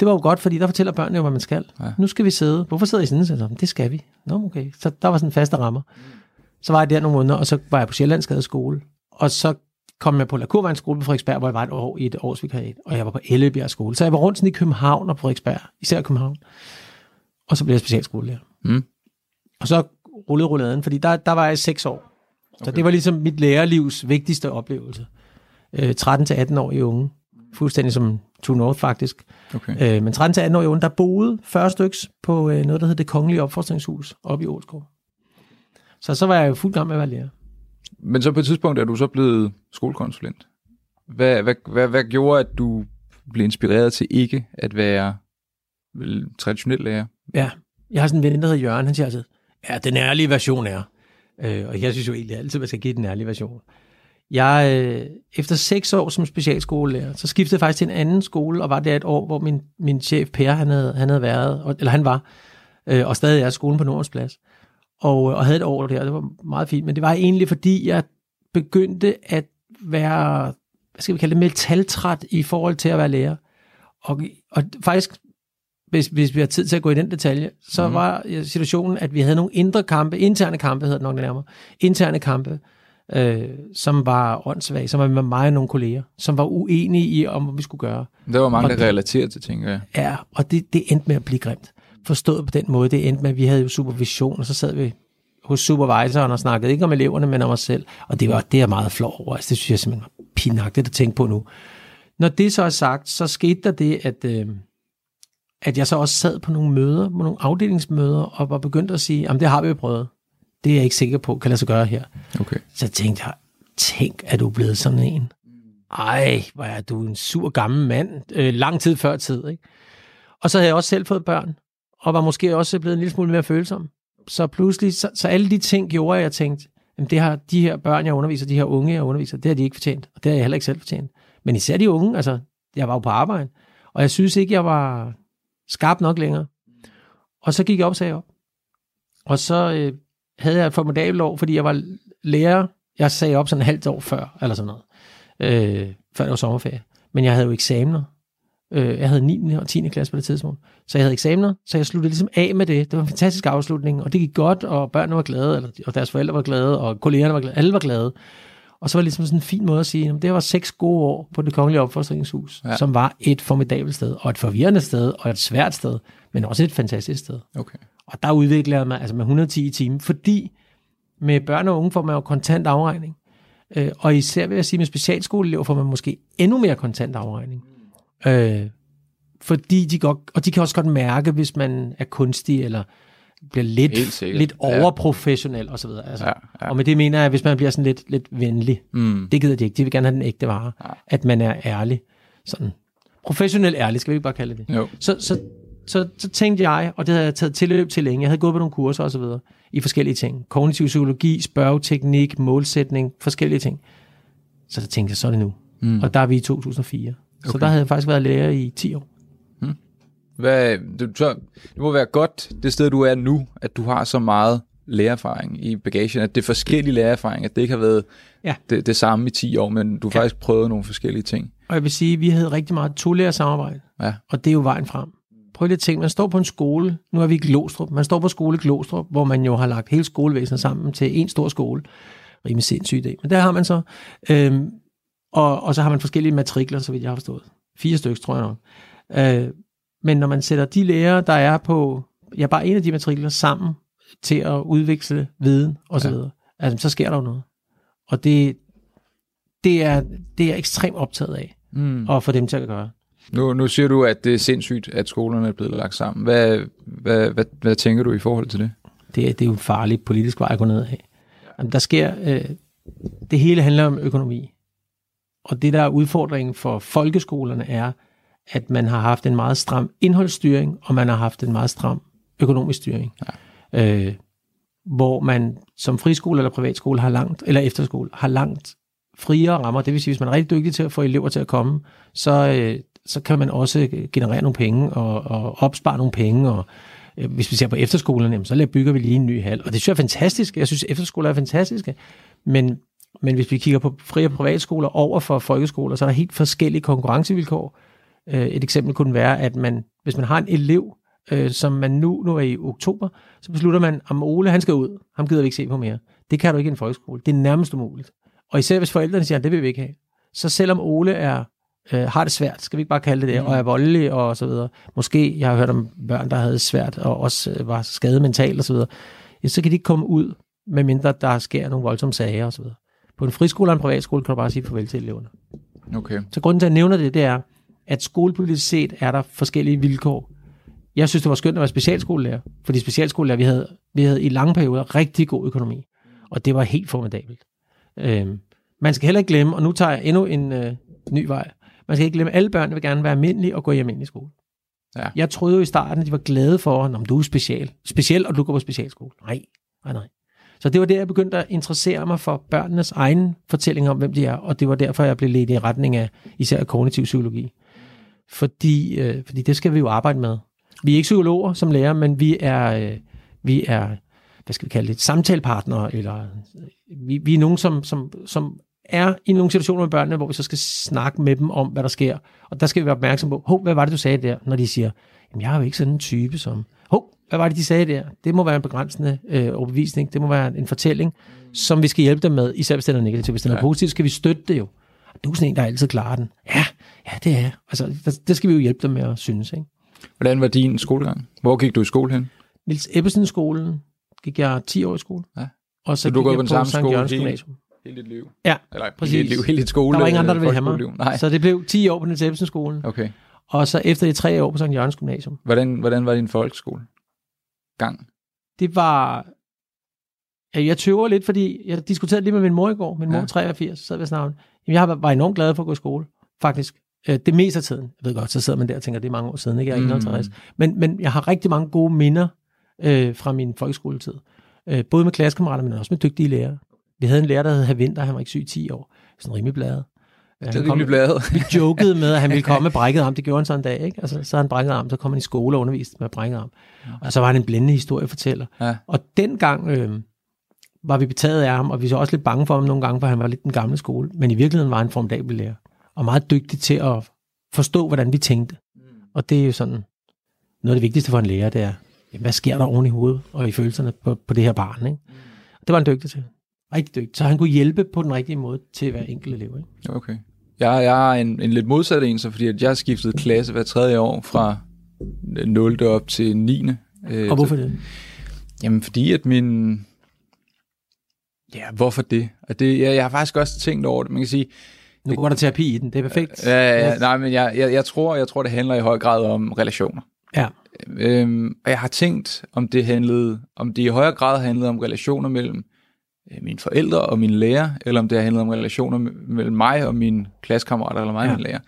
Det var jo godt, fordi der fortæller børnene jo, hvad man skal. Ja. Nu skal vi sidde. Hvorfor sidder I sådan en? Det skal vi. Nå, okay. Så der var sådan faste rammer. Så var jeg der nogle måneder, og så var jeg på Sjællandsgade skole. Og så kom jeg på Lakurvejens skole på Frederiksberg, hvor jeg var et år i et årsvikariat. Og jeg var på Ellebjerg skole. Så jeg var rundt sådan i København og på Frederiksberg. Især i København. Og så blev jeg specialskolelærer. Mm. Og så rullede rulladen, fordi der, der var jeg seks år. Så okay. Det var ligesom mit lærerlivs vigtigste oplevelse. Øh, tretten til atten år i unge. Fuldstændig som True North faktisk. Okay. Øh, men tretten til atten år i unge, der boede fyrre styks på øh, noget, der hed Det Kongelige Opforskningshus oppe i Ålsgård. Så så var jeg jo fuldt gang med at være lærer. Men så på et tidspunkt er du så blevet skolekonsulent. Hvad, hvad, hvad, hvad gjorde, at du blev inspireret til ikke at være traditionel lærer? Ja, jeg har sådan en veninde, der hedder Jørgen, han siger altid, ja, den ærlige version er. Øh, og jeg synes jo egentlig altid, man skal give den ærlige version. Jeg, øh, efter seks år som specialskolelærer, så skiftede jeg faktisk til en anden skole, og var der et år, hvor min, min chef Per, han havde, han havde været, eller han var, øh, og stadig er skolen på Nordens Plads. Og, og havde et år der, det var meget fint, men det var egentlig, fordi jeg begyndte at være, hvad skal vi kalde det, metaltræt i forhold til at være lærer. Og, og faktisk, hvis, hvis vi har tid til at gå i den detalje, så mm. var situationen, at vi havde nogle indre kampe, interne kampe hedder det nok nærmere, interne kampe, øh, som var åndssvage, som var med mig og nogle kolleger, som var uenige i, om hvad vi skulle gøre. Der var mange, og der relaterede til, tænker jeg. Ja, og det, det endte med at blive grimt. Forstået på den måde, det endte med, at vi havde jo supervision, og så sad vi hos supervisoren og snakkede ikke om eleverne, men om os selv. Og det var det, jeg meget flov over. Altså, det synes jeg simpelthen var pinagtigt at tænke på nu. Når det så er sagt, så skete der det, at, øh, at jeg så også sad på nogle møder, på nogle afdelingsmøder, og var begyndt at sige, jamen det har vi jo prøvet. Det er jeg ikke sikker på, kan lade sig gøre her. Okay. Så tænkte jeg, tænk, er du blevet sådan en? Ej, hvor er du en sur gammel mand. Øh, lang tid før tid, ikke? Og så havde jeg også selv fået børn. Og var måske også blevet en lille smule mere følsom. Så pludselig, så, så alle de ting gjorde, at jeg tænkte, jamen det har de her børn, jeg underviser, de her unge, jeg underviser, det har de ikke fortjent, og det har jeg heller ikke selv fortjent. Men især de unge, altså, jeg var jo på arbejde, og jeg synes ikke, jeg var skarp nok længere. Og så gik jeg op, sagde jeg op. Og så øh, havde jeg et formidabelt år, fordi jeg var lærer, jeg sagde op sådan et halvt år før, eller sådan noget, øh, før det var sommerferie. Men jeg havde jo eksamener. Jeg havde niende og tiende klasse på det tidspunkt. Så jeg havde eksamener, så jeg sluttede ligesom af med det. Det var en fantastisk afslutning, og det gik godt, og børnene var glade, og deres forældre var glade, og kollegerne var glade, alle var glade. Og så var det ligesom sådan en fin måde at sige, at det var seks gode år på Det Kongelige Opforskningshus, ja. Som var et formidabelt sted, og et forvirrende sted, og et svært sted, men også et fantastisk sted. Okay. Og der udviklede jeg mig altså med et hundrede og ti i timen, fordi med børn og unge får man jo kontant afregning. Og især vil jeg sige, med specialskoleelever får man måske endnu mere kontant afregning. Øh, fordi de godt, og de kan også godt mærke, hvis man er kunstig eller bliver lidt, lidt overprofessionel, ja. Og så videre. Altså. Ja, ja. Og med det mener jeg, at hvis man bliver sådan lidt, lidt venlig, mm. det gider de ikke. De vil gerne have den ægte vare, ja. At man er ærlig, sådan professionel ærlig, skal vi ikke bare kalde det. Jo. Så, så, så, så tænkte jeg, og det havde jeg taget tilløb til længe. Jeg havde gået på nogle kurser og så videre i forskellige ting, kognitiv psykologi, spørgeteknik, målsætning, forskellige ting. Så så tænkte jeg, så er det nu. Mm. Og der er vi i to tusind og fire. Okay. Så der havde jeg faktisk været lærer i ti år. Hmm. Hvad, det, så, det må være godt, det sted du er nu, at du har så meget lærerfaring i bagagen, at det er forskellige lærerfaring, at det ikke har været ja. det, det samme i ti år, men du har ja. faktisk prøvet nogle forskellige ting. Og jeg vil sige, at vi havde rigtig meget to-lærersamarbejde, ja. Og det er jo vejen frem. Prøv lige at tænke, man står på en skole, nu er vi i Glostrup, man står på skole i Glostrup, hvor man jo har lagt hele skolevæsenet sammen til en stor skole. Rimelig sindssygt idé, men der har man så... Øhm, Og, og så har man forskellige matrikler, så vidt jeg har forstået. Fire stykker, tror jeg nok. Øh, men når man sætter de lærere, der er på, ja, bare en af de matrikler sammen, til at udveksle viden osv., ja. Altså, så sker der jo noget. Og det, det, er, det er jeg ekstremt optaget af, mm. at få dem til at gøre. Nu, nu siger du, at det er sindssygt, at skolerne er blevet lagt sammen. Hvad, hvad, hvad, hvad tænker du i forhold til det? Det, det er jo en farlig politisk vej at gå ned af. Jamen, der sker, øh, det hele handler om økonomi. Og det, der er udfordringen for folkeskolerne, er, at man har haft en meget stram indholdsstyring, og man har haft en meget stram økonomisk styring. Ja. Øh, hvor man som friskole eller privatskole har langt, eller efterskole, har langt friere rammer. Det vil sige, hvis man er rigtig dygtig til at få elever til at komme, så, øh, så kan man også generere nogle penge og, og opspare nogle penge. Og, øh, hvis vi ser på efterskolerne, så bygger vi lige en ny hal. Og det synes jeg er fantastisk. Jeg synes, efterskoler er fantastiske. Men Men hvis vi kigger på fri- og privatskoler over for folkeskoler, så er der helt forskellige konkurrencevilkår. Et eksempel kunne være, at man, hvis man har en elev, som man nu, nu er i oktober, så beslutter man, om Ole, han skal ud. Ham gider vi ikke se på mere. Det kan du ikke i en folkeskole. Det er nærmest umuligt. Og især hvis forældrene siger, det vil vi ikke have. Så selvom Ole er, øh, har det svært, skal vi ikke bare kalde det det, mm. og er voldelig og så videre. Måske, jeg har hørt om børn, der havde det svært, og også var skadet mentalt og så videre. Ja, så kan de ikke komme ud, medmindre der sker nogle voldsomme sager og så videre. På en friskole eller en privatskole kan du bare sige farvel til eleverne. Okay. Så grunden til, at jeg nævner det, det er, at skolepolitisk set er der forskellige vilkår. Jeg synes, det var skønt at være specialskolelærer, fordi specialskolelærer, vi havde, vi havde i lange perioder rigtig god økonomi, og det var helt formidabelt. Øhm, man skal heller ikke glemme, og nu tager jeg endnu en øh, ny vej, man skal ikke glemme, alle børn vil gerne være almindelige og gå i almindelig skole. Ja. Jeg troede jo i starten, at de var glade for, at du er special, speciel, og du går på specialskole. Nej, nej, nej. Så det var der, jeg begyndte at interessere mig for børnenes egen fortælling om, hvem de er, og det var derfor, jeg blev ledt i retning af især kognitiv psykologi. Fordi, øh, fordi det skal vi jo arbejde med. Vi er ikke psykologer som lærer, men vi er, øh, vi er hvad skal vi kalde det, samtalepartnere, eller vi, vi er nogen, som, som, som er i nogle situationer med børnene, hvor vi så skal snakke med dem om, hvad der sker. Og der skal vi være opmærksom på, hov, hvad var det, du sagde der, når de siger, jamen jeg er jo ikke sådan en type som, hov, hvad var det, de sagde der? Det må være en begrænsende øh, overbevisning, det må være en fortælling, som vi skal hjælpe dem med, især hvis den er negativ. Hvis den er positiv, skal vi støtte det jo. Du er sådan en, der altid klarer den. Ja, ja det er. Altså, der, det skal vi jo hjælpe dem med at synes, ikke? Hvordan var din skolegang? Hvor gik du i skole hen? Nils Ebbesen skolen gik jeg ti år i skole. Ja. Og så, så du gik jeg på den samme skole hele, hele dit liv? Ja, eller, præcis. Hele dit liv, hele dit skole. Der var ingen andre, der ville have mig. Så det blev ti år på Nils Ebbesen skolen. Okay. Og så efter det tre år på Sankt Jørgens Gymnasium. Hvordan, hvordan var din folkeskolegang? Det var... Jeg tøver lidt, fordi jeg diskuterede lige med min mor i går. Min mor ja. treogfirs, så sad ved snavn. Jeg var enormt glad for at gå i skole, faktisk. Det meste af tiden. Jeg ved godt, så sidder man der og tænker, det er mange år siden, ikke? Jeg er enoghalvtreds. Mm. Men, men jeg har rigtig mange gode minder øh, fra min folkeskoletid. Øh, både med klassekammerater, men også med dygtige lærere. Vi havde en lærer, der hed Havinder, han var ikke syg i ti år. Sådan rimelig bladet. Ja, det er rimelig bladet. Vi jokede med, at han ville komme med brækket arm. Det gjorde han så en dag, ikke? Altså, så havde han brækket arm, så kom han i skole og underviste med brækket arm. Og så var han en blændende historiefortæller. Ja. Og dengang... Øh, var vi betaget af ham, og vi var også lidt bange for ham nogle gange, for han var lidt den gamle skole. Men i virkeligheden var han en formidabel lærer, og meget dygtig til at forstå, hvordan vi tænkte. Og det er jo sådan, noget af det vigtigste for en lærer, det er, jamen, hvad sker der oven i hovedet og i følelserne på, på det her barn, ikke? Det var han dygtig til. Rigtig dygtig. Så han kunne hjælpe på den rigtige måde til hver enkelt elev, ikke? Okay. Jeg, jeg er en, en lidt modsat en, så fordi at jeg skiftede klasse hver tredje år fra nul op til niende Øh, og hvorfor så, det? Jamen fordi at min... Ja, hvorfor det? Og det, jeg, jeg har faktisk også tænkt over det. Man kan sige, nu går der terapi i den. Det er perfekt. Ja, ja, ja. Nej, men jeg, jeg, jeg tror, jeg tror, det handler i høj grad om relationer. Ja. Øhm, og jeg har tænkt, om det handlede, om det i højere grad handlede om relationer mellem øh, mine forældre og mine lærer, eller om det har handlet om relationer mellem mig og mine klassekammerater eller mig og ja. mine lærer.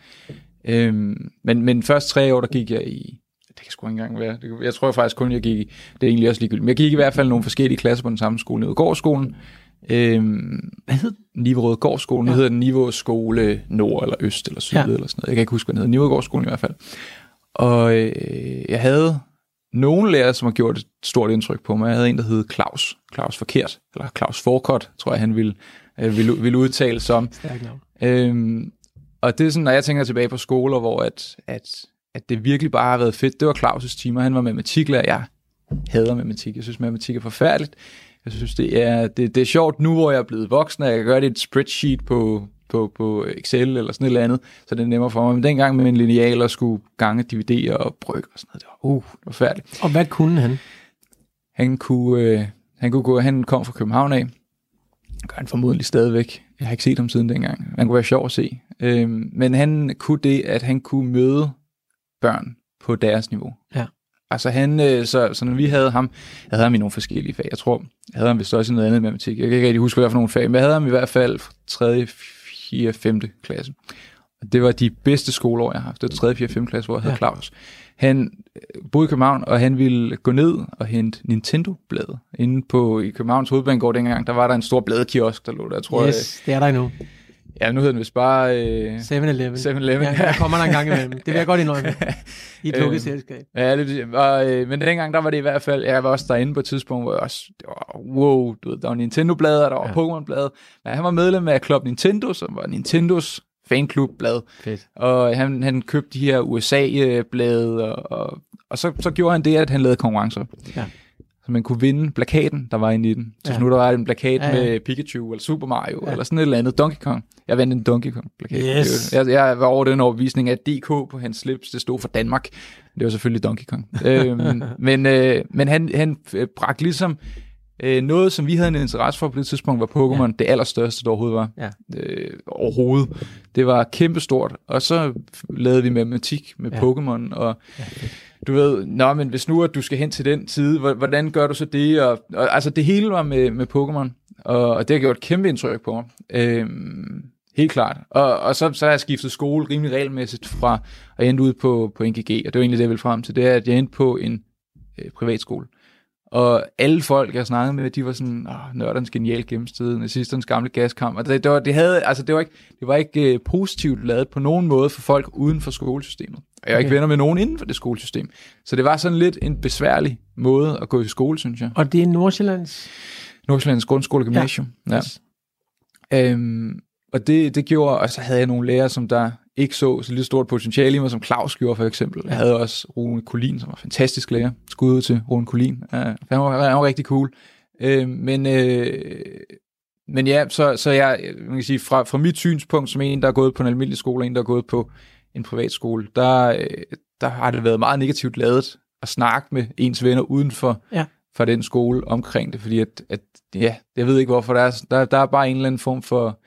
Øhm, men, men først tre år der gik jeg i. Det kan sgu ikke engang være. Jeg tror faktisk kun, jeg gik i. Det er egentlig også ligegyldigt. Men jeg gik i hvert fald nogle forskellige klasser på den samme skole, Nyvejgårdsskolen. Øhm, hvad hed den? Nyvejgårdsskolen. Ja. Det hedder Nyvejgårdsskole Nord eller Øst eller Syd ja. eller sådan noget. Jeg kan ikke huske, hvad den hedder. Nyvejgårdsskolen i hvert fald. Og øh, jeg havde nogle lærere, som har gjort et stort indtryk på mig. Jeg havde en, der hed Claus. Claus Forkert. Eller Claus Forkert, tror jeg, han ville, øh, ville, ville udtale som. Øhm, og det er sådan, når jeg tænker tilbage på skoler, hvor at, at, at det virkelig bare har været fedt. Det var Claus' timer. Han var matematiklærer. Jeg hader matematik. Jeg synes, matematik er forfærdeligt. Jeg synes, det er, det, det er sjovt nu, hvor jeg er blevet voksen, og jeg kan gøre det i et spreadsheet på, på, på Excel eller sådan et eller andet, så det er nemmere for mig. Men dengang med en lineal og skulle gange, dividere og brygge og sådan noget, det var, uh, det var færdigt. Og hvad kunne han? Han kunne, øh, han kunne gå, han kom fra København af, gør han formodentlig stadigvæk. Jeg har ikke set ham siden dengang. Han kunne være sjov at se. Øh, men han kunne det, at han kunne møde børn på deres niveau. Ja. Altså han, så, så når vi havde ham, jeg havde ham i nogle forskellige fag, jeg tror, jeg havde ham vist også i noget andet matematik, jeg kan ikke rigtig huske, hvad det var for nogle fag, men jeg havde ham i hvert fald fra tredje, fjerde, femte klasse. Og det var de bedste skoleår, jeg har haft, det var tredje, fjerde, femte klasse, hvor jeg havde ja. Claus. Han boede i København, og han ville gå ned og hente Nintendo-bladet. Inde på, i Københavns Hovedbanegård dengang, der var der en stor bladekiosk, der lå der, jeg tror. Yes, jeg, det er der endnu. Ja, nu hedder den vist bare... Øh, syv-Eleven. syv-Eleven, ja. Der kommer der en gang imellem. Det vil jeg godt indrømme. I et lukket øh, selskab. Ja, det, og, øh, men dengang, der var det i hvert fald... Jeg var også derinde på et tidspunkt, hvor jeg også... Var, wow, du ved, der var Nintendo-bladet, og der var ja. Pokémon-bladet. Men han var medlem af Club Nintendo, som var Nintendos fanklub-blad. Fedt. Og han, han købte de her U S A-blade, og, og, og så, så gjorde han det, at han lavede konkurrencer. Ja. Så man kunne vinde plakaten, der var inde i den. Så ja. Nu der var en plakat ja, ja. Med Pikachu eller Super Mario ja. Eller sådan et eller andet. Donkey Kong. Jeg vandt en Donkey Kong-plakat. Yes. Jeg, jeg var over den overvisning, at D K på hans slips, det stod for Danmark. Det var selvfølgelig Donkey Kong. øhm, men øh, men han, han bragte ligesom øh, noget, som vi havde en interesse for på det tidspunkt, var Pokémon ja. Det allerstørste, der overhovedet var. Ja. Øh, overhovedet. Det var kæmpestort. Og så lavede vi matematik med ja. Pokémon og... Ja. Du ved, nå, men hvis nu at du skal hen til den side, hvordan gør du så det? Og, og, altså, det hele var med, med Pokémon, og, og det har gjort et kæmpe indtryk på mig. Øhm, helt klart. Og, og så, så har jeg skiftet skole rimelig regelmæssigt fra at endte ud på, på N G G, og det var egentlig det, jeg ville frem til, det er, at jeg endte på en øh, privatskole. Og alle folk, jeg snakkede med, de var sådan, åh, nørdernes genialt gennemsted, nazisternes gamle gaskamp. Det, det, var, det, havde, altså, det var ikke, det var ikke øh, positivt lavet på nogen måde for folk uden for skolesystemet. Jeg er ikke okay. venner med nogen inden for det skolesystem. Så det var sådan lidt en besværlig måde at gå i skole, synes jeg. Og det er Nordsjællands? Nordsjællands Grundskole Gymnasium, ja. Ja. Yes. Øhm, og det, det gjorde, og så havde jeg nogle lærere, som der ikke så så lidt stort potentiale i mig, som Claus gjorde for eksempel. Jeg havde også Rune Kulin, som var en fantastisk lærer. Skud ud til Rune Kulin. Ja, han, var, han var rigtig cool. Øhm, men... Øh, Men ja, så, så jeg, man kan sige, fra, fra mit synspunkt, som en, der er gået på en almindelig skole, og en, der er gået på en privatskole, der, der har det været meget negativt ladet at snakke med ens venner uden for, ja. For den skole omkring det, fordi at, at ja, jeg ved ikke, hvorfor der er, der, der er bare en eller anden form for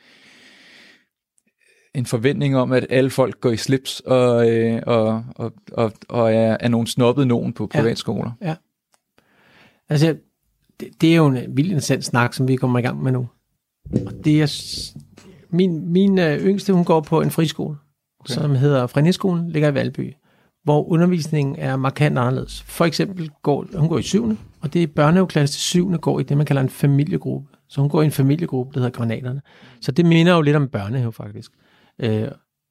en forventning om, at alle folk går i slips og, øh, og, og, og, og er, er nogen snobbet nogen på privatskoler. Ja. Ja. Altså, det, det er jo en vildt interessant snak, som vi kommer i gang med nu. Og det er min, min yngste, hun går på en friskole, okay. som hedder Nissefar, ligger i Valby, hvor undervisningen er markant anderledes. For eksempel går hun går i syvende, og det er børnehaveklasse til syvende går i det, man kalder en familiegruppe. Så hun går i en familiegruppe, der hedder Granaterne. Så det minder jo lidt om børnehave, faktisk. Øh,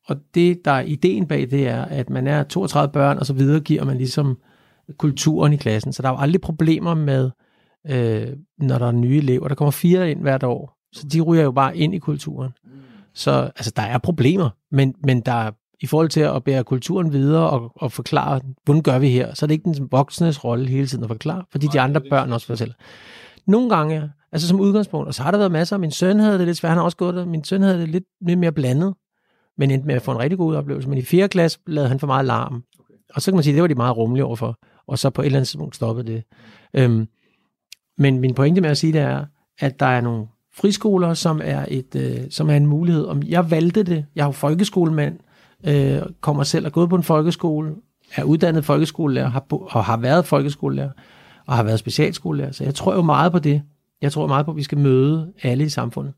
og det, der er ideen bag, det er, at man er toogtredive børn, og så videregiver man ligesom kulturen i klassen. Så der er jo aldrig problemer med, øh, når der er nye elever. Der kommer fire ind hvert år. Så de ryger jo bare ind i kulturen. Så altså, der er problemer, men, men der er, i forhold til at bære kulturen videre og, og forklare, hvordan gør vi her, så er det ikke den voksnes rolle hele tiden at forklare, fordi de andre børn også fortæller. Nogle gange, altså som udgangspunkt, og så har der været masser, min søn havde det lidt svært, han har også gået det, min søn havde det lidt, lidt mere blandet, men endte med at få en rigtig god oplevelse, men i fjerde klasse lavede han for meget larm, og så kan man sige, det var de meget rummelige overfor, og så på et eller andet tidspunkt stoppede det. Øhm, men min pointe med at sige det er, at der er nogle friskoler, som er, et, øh, som er en mulighed. Om jeg valgte det. Jeg er jo folkeskolemand, øh, kommer selv og gået på en folkeskole, er uddannet folkeskolelærer, har bo, og har været folkeskolelærer, og har været specialskolelærer. Så jeg tror jo meget på det. Jeg tror meget på, at vi skal møde alle i samfundet.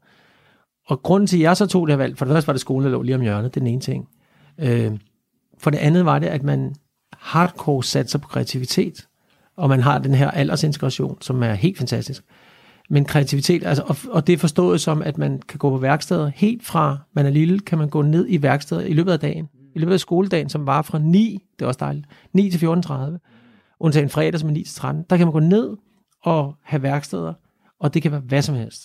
Og grunden til, at jeg så tog det her valg, for det første var det skolen, der lå lige om hjørnet, det er den ene ting. Øh, for det andet var det, at man hardcore satser på kreativitet, og man har den her aldersintegration, som er helt fantastisk. Men kreativitet, altså, og, og det er forstået som, at man kan gå på værksteder helt fra, man er lille, kan man gå ned i værksteder i løbet af dagen. I løbet af skoledagen, som var fra ni, det er også dejligt, ni til fjorten tredive, undtagen fredag, som er ni til tretten, der kan man gå ned og have værksteder, og det kan være hvad som helst.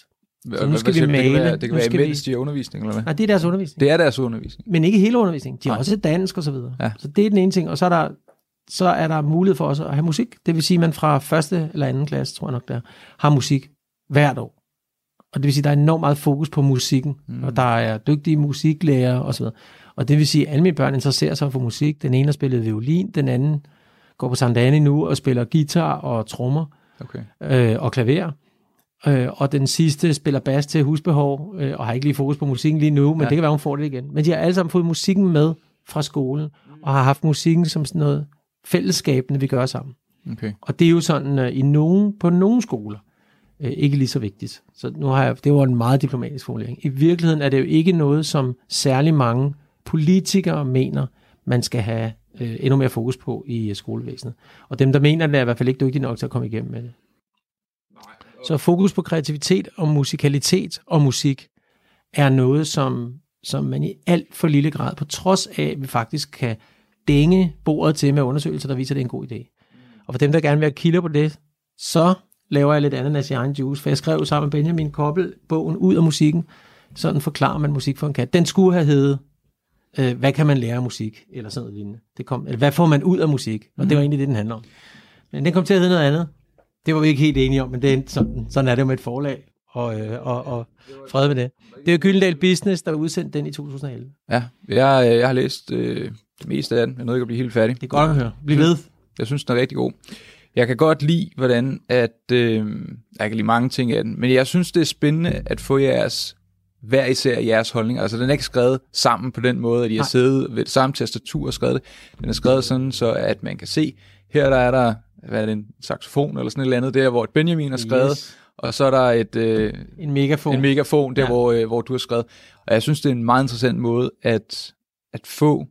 Så nu skal vi male. Det kan være, det kan være imens de er undervisning, eller hvad? Nej, det er deres undervisning. Det er deres undervisning. Men ikke hele undervisningen. De er også dansk og så videre. Ja. Så det er den ene ting, og så er der... så er der mulighed for også at have musik. Det vil sige, at man fra første eller anden klasse, tror jeg nok der, har musik hvert år. Og det vil sige, at der er enormt meget fokus på musikken, mm. og der er dygtige musiklærer osv. Og det vil sige, at alle mine børn interesserer sig for musik. Den ene har spillet violin, den anden går på Sandane nu og spiller guitar og trommer okay. øh, og klaver. Øh, og den sidste spiller bas til husbehov, øh, og har ikke lige fokus på musikken lige nu, men ja. Det kan være, hun får det igen. Men de har alle sammen fået musikken med fra skolen, og har haft musikken som sådan noget fællesskabene, vi gør sammen. Okay. Og det er jo sådan, uh, i nogen, på nogle skoler, uh, ikke lige så vigtigt. Så nu har jeg, det var en meget diplomatisk formulering. I virkeligheden er det jo ikke noget, som særlig mange politikere mener, man skal have uh, endnu mere fokus på i uh, skolevæsenet. Og dem, der mener det, er i hvert fald ikke dygtige nok til at komme igennem med det. Så fokus på kreativitet og musikalitet og musik er noget, som som man i alt for lille grad, på trods af, at vi faktisk kan dænge bordet til med undersøgelser, der viser, at det er en god idé. Og for dem, der gerne vil have kilder på det, så laver jeg lidt ananas i egen juice, for jeg skrev sammen med Benjamin Kobbel bogen Ud af musikken, sådan forklarer man musik for en kat. Den skulle have heddet, øh, hvad kan man lære af musik, eller sådan noget lignende. Det kom, eller hvad får man ud af musik, og det var egentlig det, den handler om. Men den kom til at hedde noget andet. Det var vi ikke helt enige om, men det er sådan, sådan er det jo med et forlag, og, øh, og, og fred med det. Det er jo Gyldendal Business, der udsendte den i to tusind og elleve. Ja, jeg, jeg har læst øh, det meste af den. Jeg nåede ikke at blive helt færdig. Det er godt at høre. Bliv ved. Jeg synes, den er rigtig god. Jeg kan godt lide, hvordan at, øh, jeg kan lide mange ting af den, men jeg synes, det er spændende at få jeres, hver især jeres holdning. Altså, den er ikke skrevet sammen på den måde, at I har siddet ved det samme tastatur og skrevet det. Den er skrevet sådan, så at man kan se, her der er der, hvad er det, en saxofon eller sådan et eller andet, der hvor Benjamin har skrevet, yes. Og så er der et, øh, en, megafon. en megafon, der ja. hvor, øh, hvor du har skrevet. Og jeg synes, det er en meget interessant måde at, at få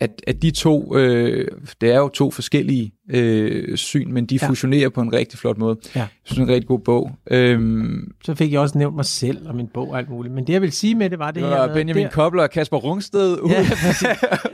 At, at de to, øh, det er jo to forskellige øh, syn, men de ja. fusionerer på en rigtig flot måde. Ja. Jeg synes, det er en rigtig god bog. Øhm, så fik jeg også nævnt mig selv og min bog og alt muligt, men det jeg vil sige med det var det her. Og Benjamin Kobbel og Kasper Rungsted. Uh. Ja,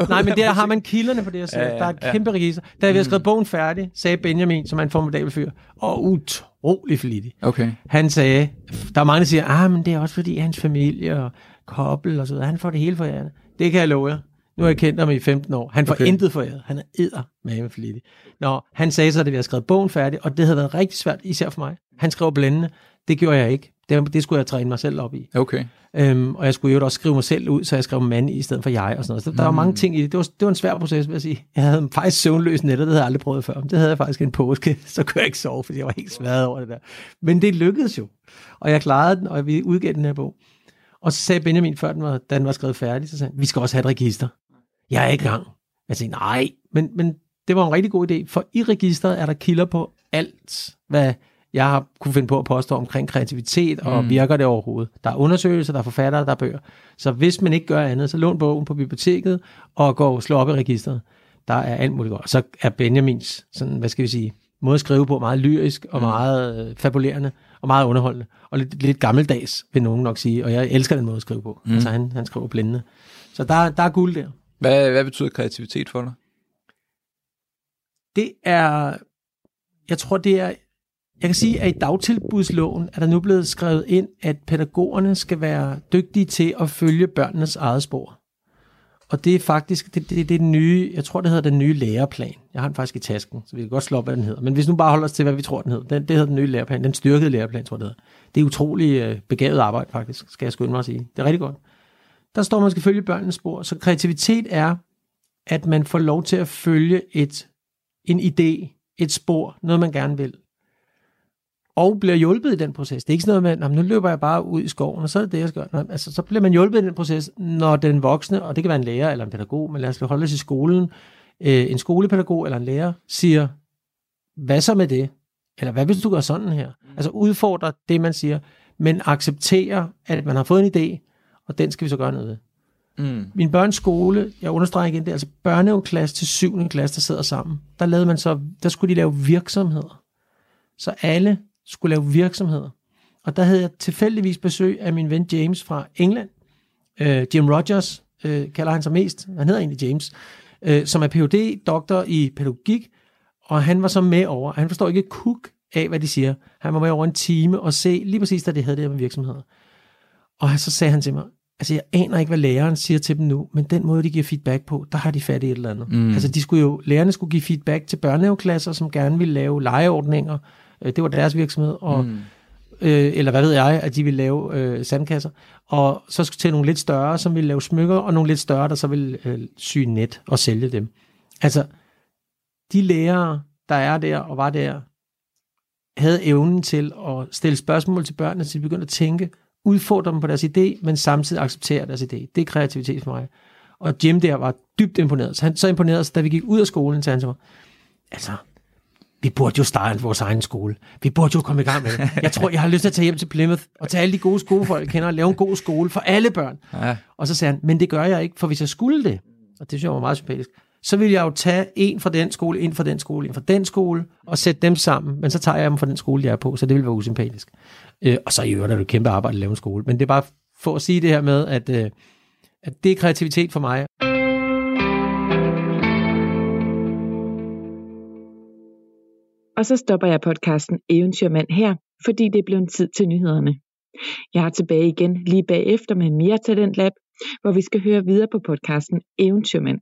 nej, men der har man kilderne på det, jeg siger. Ja, ja, der er et ja. kæmpe register. Da vi havde skrevet bogen færdig, sagde Benjamin, som er en formidabel fyr, og utrolig flittig. Okay. Han sagde, der er mange, der siger, ah, men det er også fordi hans familie og Kobbel og så videre, han får det hele for jer. Det kan jeg love jer. Nu har jeg kendt ham i femten år. Han får okay. intet foræret. Han er eddermame flittig. Nå, han sagde så, at vi havde skrevet bogen færdig, og det havde været rigtig svært, især for mig. Han skrev blændende. Det gjorde jeg ikke. Det, det skulle jeg træne mig selv op i. Okay. Øhm, og jeg skulle jo også skrive mig selv ud, så jeg skrev mand i stedet for jeg og sådan noget. Så der mm. var mange ting i det. Det var, det var en svær proces, vil jeg sige. Jeg havde faktisk søvnløs nætter, det havde jeg aldrig prøvet før. Det havde jeg faktisk en påske, så kunne jeg ikke sove, fordi jeg var helt smadret over det der. Men det lykkedes jo. Og jeg klarede den, og vi udgav den her bog. Og så sagde Benjamin, før den var, da den var skrevet færdig, så sagde han, vi skal også have et register. Jeg er ikke i gang. Jeg sagde, nej, men, men det var en rigtig god idé, for i registeret er der kilder på alt, hvad jeg har kunne finde på at påstå omkring kreativitet, og mm. virker det overhovedet. Der er undersøgelser, der er forfattere, der er bøger. Så hvis man ikke gør andet, så lån bogen på biblioteket, og gå og slå op i registeret. Der er alt muligt godt. Og så er Benjamins, sådan, hvad skal vi sige, måde at skrive på, meget lyrisk, og mm. meget øh, fabulerende, og meget underholdende, og lidt, lidt gammeldags, vil nogen nok sige, og jeg elsker den måde at skrive på. Mm. Altså han, han skriver blændende. Så der, der er guld der. Hvad, hvad betyder kreativitet for dig? Det er, jeg tror det er, jeg kan sige, at i dagtilbudsloven er der nu blevet skrevet ind, at pædagogerne skal være dygtige til at følge børnenes eget spor. Og det er faktisk, det, det, det er den nye, jeg tror det hedder den nye læreplan. Jeg har den faktisk i tasken, så vi kan godt slå op, hvad den hedder. Men hvis nu bare holder os til, hvad vi tror den hedder. Den, det hedder den nye læreplan, den styrkede læreplan, tror jeg det hedder. Det er utrolig øh, begavet arbejde faktisk, skal jeg skynde mig at sige. Det er rigtig godt. Der står, man skal følge børnenes spor. Så kreativitet er, at man får lov til at følge et, en idé, et spor, noget man gerne vil. Og bliver hjulpet i den proces. Det er ikke sådan noget med, nu løber jeg bare ud i skoven, og så er det det, jeg skal gøre. Altså, så bliver man hjulpet i den proces, når den voksne, og det kan være en lærer eller en pædagog, men lad os holde os i skolen, øh, en skolepædagog eller en lærer, siger, hvad så med det? Eller hvad hvis du gør sådan her? Altså udfordrer det, man siger, men accepterer, at man har fået en idé, og den skal vi så gøre noget ved. Mm. Min børns skole, jeg understreger igen, det er altså børnehaveklasse til syvende klasse, der sidder sammen. Der, lavede man så, der skulle de lave virksomheder. Så alle skulle lave virksomheder. Og der havde jeg tilfældigvis besøg af min ven James fra England. Øh, Jim Rogers øh, kalder han sig mest. Han hedder egentlig James. Øh, som er P H D, doktor i pædagogik. Og han var så med over. Han forstår ikke kuk af, hvad de siger. Han var med over en time og se lige præcis, da det havde det her med virksomheder. Og så sagde han til mig, altså jeg aner ikke, hvad læreren siger til dem nu, men den måde, de giver feedback på, der har de fat i et eller andet. Mm. Altså de skulle jo, lærerne skulle give feedback til børnehaveklasser, som gerne ville lave legeordninger. Det var deres virksomhed, og, mm. øh, eller hvad ved jeg, at de ville lave øh, sandkasser. Og så skulle til nogle lidt større, som ville lave smykker, og nogle lidt større, der så ville øh, sy net og sælge dem. Altså, de lærere, der er der og var der, havde evnen til at stille spørgsmål til børnene, så de begyndte at tænke, udfordre dem på deres idé, men samtidig acceptere deres idé. Det er kreativitet for mig. Og Jim der var dybt imponeret. Så han så imponeret, så da vi gik ud af skolen, sagde han til mig, altså, vi burde jo starte vores egen skole. Vi burde jo komme i gang med det. Jeg tror, jeg har lyst til at tage hjem til Plymouth og tage alle de gode skolefolk, jeg kender, og lave en god skole for alle børn. Ja. Og så sagde han, men det gør jeg ikke, for hvis jeg skulle det, og det synes jeg var meget sympatisk, så ville jeg jo tage en fra den skole, en fra den skole, en fra den skole, og sætte dem sammen, men så tager jeg dem fra den skole, jeg er på, så det ville være usympatisk. Øh, og så i øvrigt er det jo kæmpe arbejde at lave en skole, men det er bare for at sige det her med, at øh, at det er kreativitet for mig. Og så stopper jeg podcasten Eventyrmænd her, fordi det er blevet tid til nyhederne. Jeg er tilbage igen lige bagefter med mere Talentlab, hvor vi skal høre videre på podcasten Eventyrmænd.